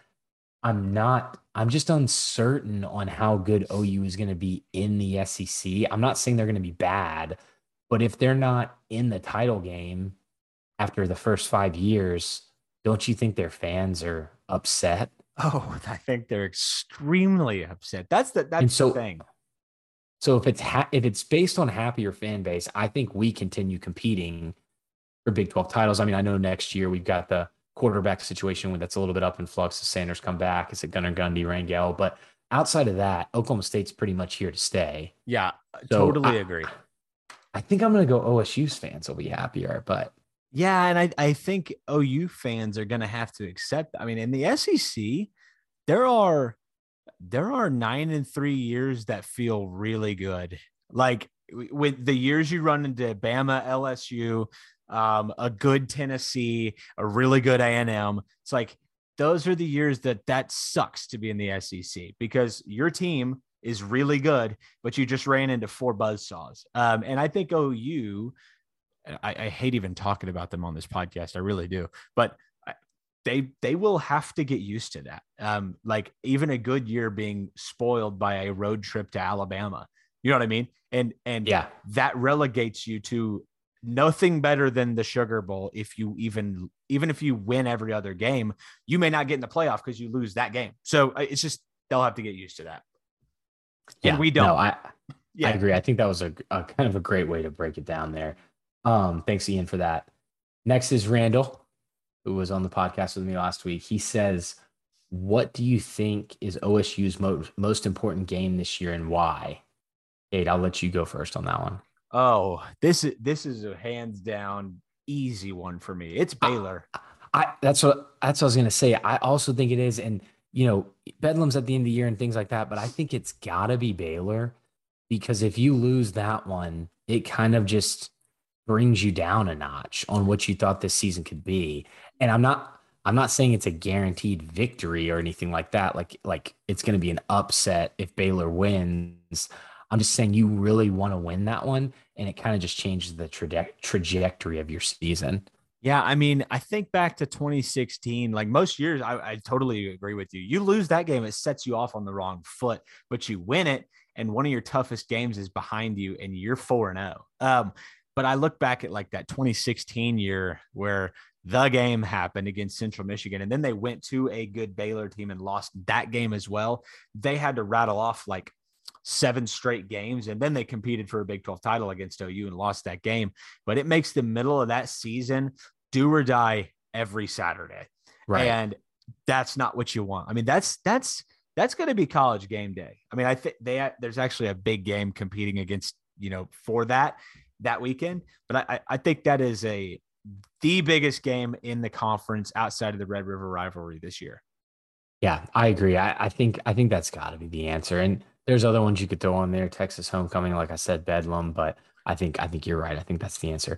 I'm not, I'm just uncertain on how good O U is going to be in the S E C. I'm not saying they're going to be bad, but if they're not in the title game after the first five years, don't you think their fans are upset? Oh, I think they're extremely upset. That's the, that's so, the thing. So if it's, ha- if it's based on happier fan base, I think we continue competing for Big twelve titles. I mean, I know next year we've got the quarterback situation that's a little bit up in flux. Does Sanders come back? Is it Gunnar Gundy, Rangel? But outside of that, Oklahoma State's pretty much here to stay. Yeah, so totally I, agree. I think I'm going to go O S U's fans will be happier, but. Yeah, and I, I think O U fans are going to have to accept. I mean, in the S E C, there are there are nine and three years that feel really good. Like with the years you run into Bama, L S U, um, a good Tennessee, a really good A and M. It's like those are the years that that sucks to be in the S E C because your team is really good, but you just ran into four buzzsaws. Um, and I think O U. I, I hate even talking about them on this podcast. I really do, but they, they will have to get used to that. Um, like even a good year being spoiled by a road trip to Alabama, you know what I mean? And, and yeah, that relegates you to nothing better than the Sugar Bowl. If you even, even if you win every other game, you may not get in the playoff cause you lose that game. So it's just, they'll have to get used to that. Yeah. And we don't. No, I, yeah. I agree. I think that was a, a kind of a great way to break it down there. Um, thanks, Ian, for that. Next is Randall, who was on the podcast with me last week. He says, what do you think is O S U's mo- most important game this year and why? Kate, I'll let you go first on that one. Oh, this is this is a hands down easy one for me. It's Baylor. I, I that's what that's what I was gonna say. I also think it is, and you know, Bedlam's at the end of the year and things like that, but I think it's gotta be Baylor because if you lose that one, it kind of just brings you down a notch on what you thought this season could be. And I'm not, I'm not saying it's a guaranteed victory or anything like that. Like, like it's going to be an upset if Baylor wins. I'm just saying you really want to win that one. And it kind of just changes the traje- trajectory of your season. Yeah. I mean, I think back to twenty sixteen, like most years, I, I totally agree with you. You lose that game. It sets you off on the wrong foot, but you win it. And one of your toughest games is behind you and you're four and oh. Um, But I look back at like that twenty sixteen year where the game happened against Central Michigan, and then they went to a good Baylor team and lost that game as well. They had to rattle off like seven straight games, and then they competed for a Big twelve title against O U and lost that game. But it makes the middle of that season do or die every Saturday. Right. And that's not what you want. I mean, that's that's that's going to be college game day. I mean, I think they there's actually a big game competing against, you know, for that. that weekend. But I, I think that is a, the biggest game in the conference outside of the Red River rivalry this year. Yeah, I agree. I, I think, I think that's gotta be the answer. And there's other ones you could throw on there. Texas homecoming, like I said, Bedlam, but I think, I think you're right. I think that's the answer.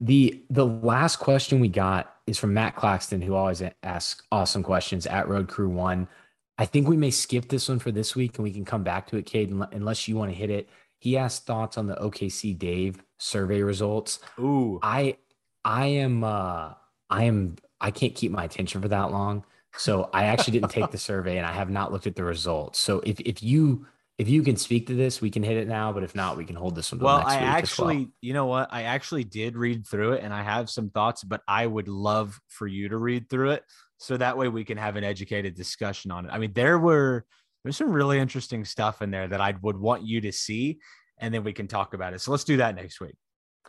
The, the last question we got is from Matt Claxton, who always asks awesome questions at Road Crew One. I think we may skip this one for this week and we can come back to it, Cade, unless you want to hit it. He asked thoughts on the O K C Dave survey results. Ooh, I, I am, uh, I am, I can't keep my attention for that long. So I actually didn't take the survey, and I have not looked at the results. So if if you if you can speak to this, we can hit it now. But if not, we can hold this one. Well, next I week actually, as well. You know what? I actually did read through it, and I have some thoughts. But I would love for you to read through it, so that way we can have an educated discussion on it. I mean, there were. There's some really interesting stuff in there that I would want you to see, and then we can talk about it. So let's do that next week.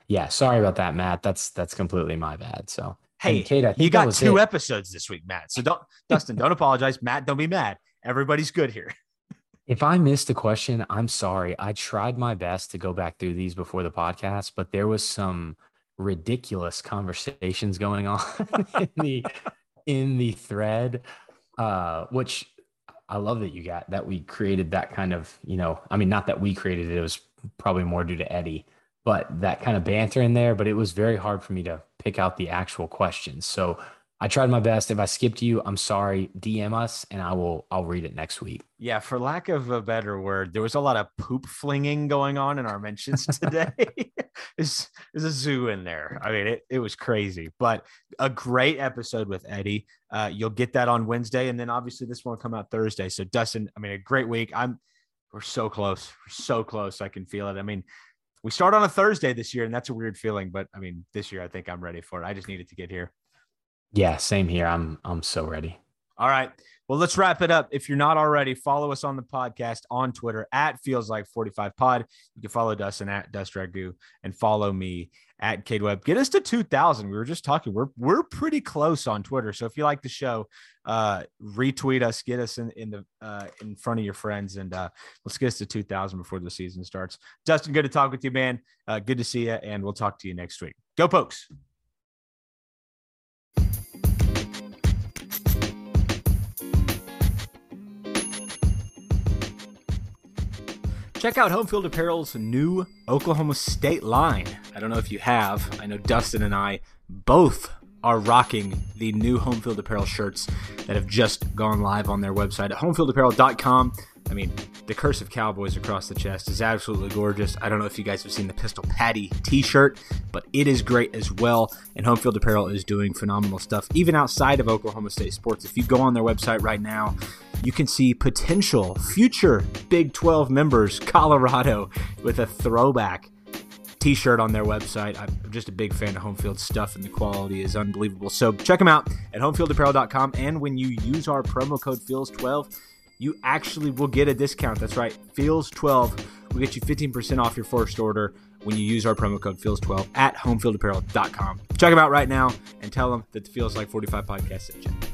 Yeah. Sorry about that, Matt. That's, that's completely my bad. So, hey, Kate, I think you got two it. episodes this week, Matt. So don't, Dustin, don't apologize. Matt, don't be mad. Everybody's good here. If I missed a question, I'm sorry. I tried my best to go back through these before the podcast, but there was some ridiculous conversations going on in the, in the thread, uh, which, I love that you got that we created that kind of, you know, I mean, not that we created it, it was probably more due to Eddie, but that kind of banter in there, but it was very hard for me to pick out the actual questions. So I tried my best. If I skipped you, I'm sorry. D M us and I will, I'll read it next week. Yeah. For lack of a better word, there was a lot of poop flinging going on in our mentions today. There's, there's a zoo in there. I mean, it, it was crazy, but a great episode with Eddie. Uh, you'll get that on Wednesday. And then obviously this one will come out Thursday. So Dustin, I mean, a great week. I'm, we're so close. We're so close. I can feel it. I mean, we start on a Thursday this year and that's a weird feeling, but I mean, this year, I think I'm ready for it. I just needed to get here. Yeah, same here. I'm I'm so ready. All right. Well, let's wrap it up. If you're not already, follow us on the podcast on Twitter at Feels Like forty-five Pod. You can follow Dustin at Dust Ragu and follow me at Cade Webb. Get us to two thousand. We were just talking. We're we're pretty close on Twitter. So if you like the show, uh, retweet us. Get us in in the uh, in front of your friends, and uh, let's get us to two thousand before the season starts. Dustin, good to talk with you, man. Uh, good to see you, and we'll talk to you next week. Go Pokes. Check out Homefield Apparel's new Oklahoma State line. I don't know if you have. I know Dustin and I both are rocking the new Homefield Apparel shirts that have just gone live on their website at homefield apparel dot com. I mean, the curse of Cowboys across the chest is absolutely gorgeous. I don't know if you guys have seen the Pistol Patty t-shirt, but it is great as well. And Homefield Apparel is doing phenomenal stuff, even outside of Oklahoma State sports. If you go on their website right now, you can see potential future Big twelve members, Colorado, with a throwback t-shirt on their website. I'm just a big fan of Homefield stuff, and the quality is unbelievable. So check them out at homefield apparel dot com. And when you use our promo code feels twelve, you actually will get a discount. That's right, feels twelve will get you fifteen percent off your first order when you use our promo code feels twelve at homefield apparel dot com. Check them out right now and tell them that the Feels Like forty-five podcast sent you.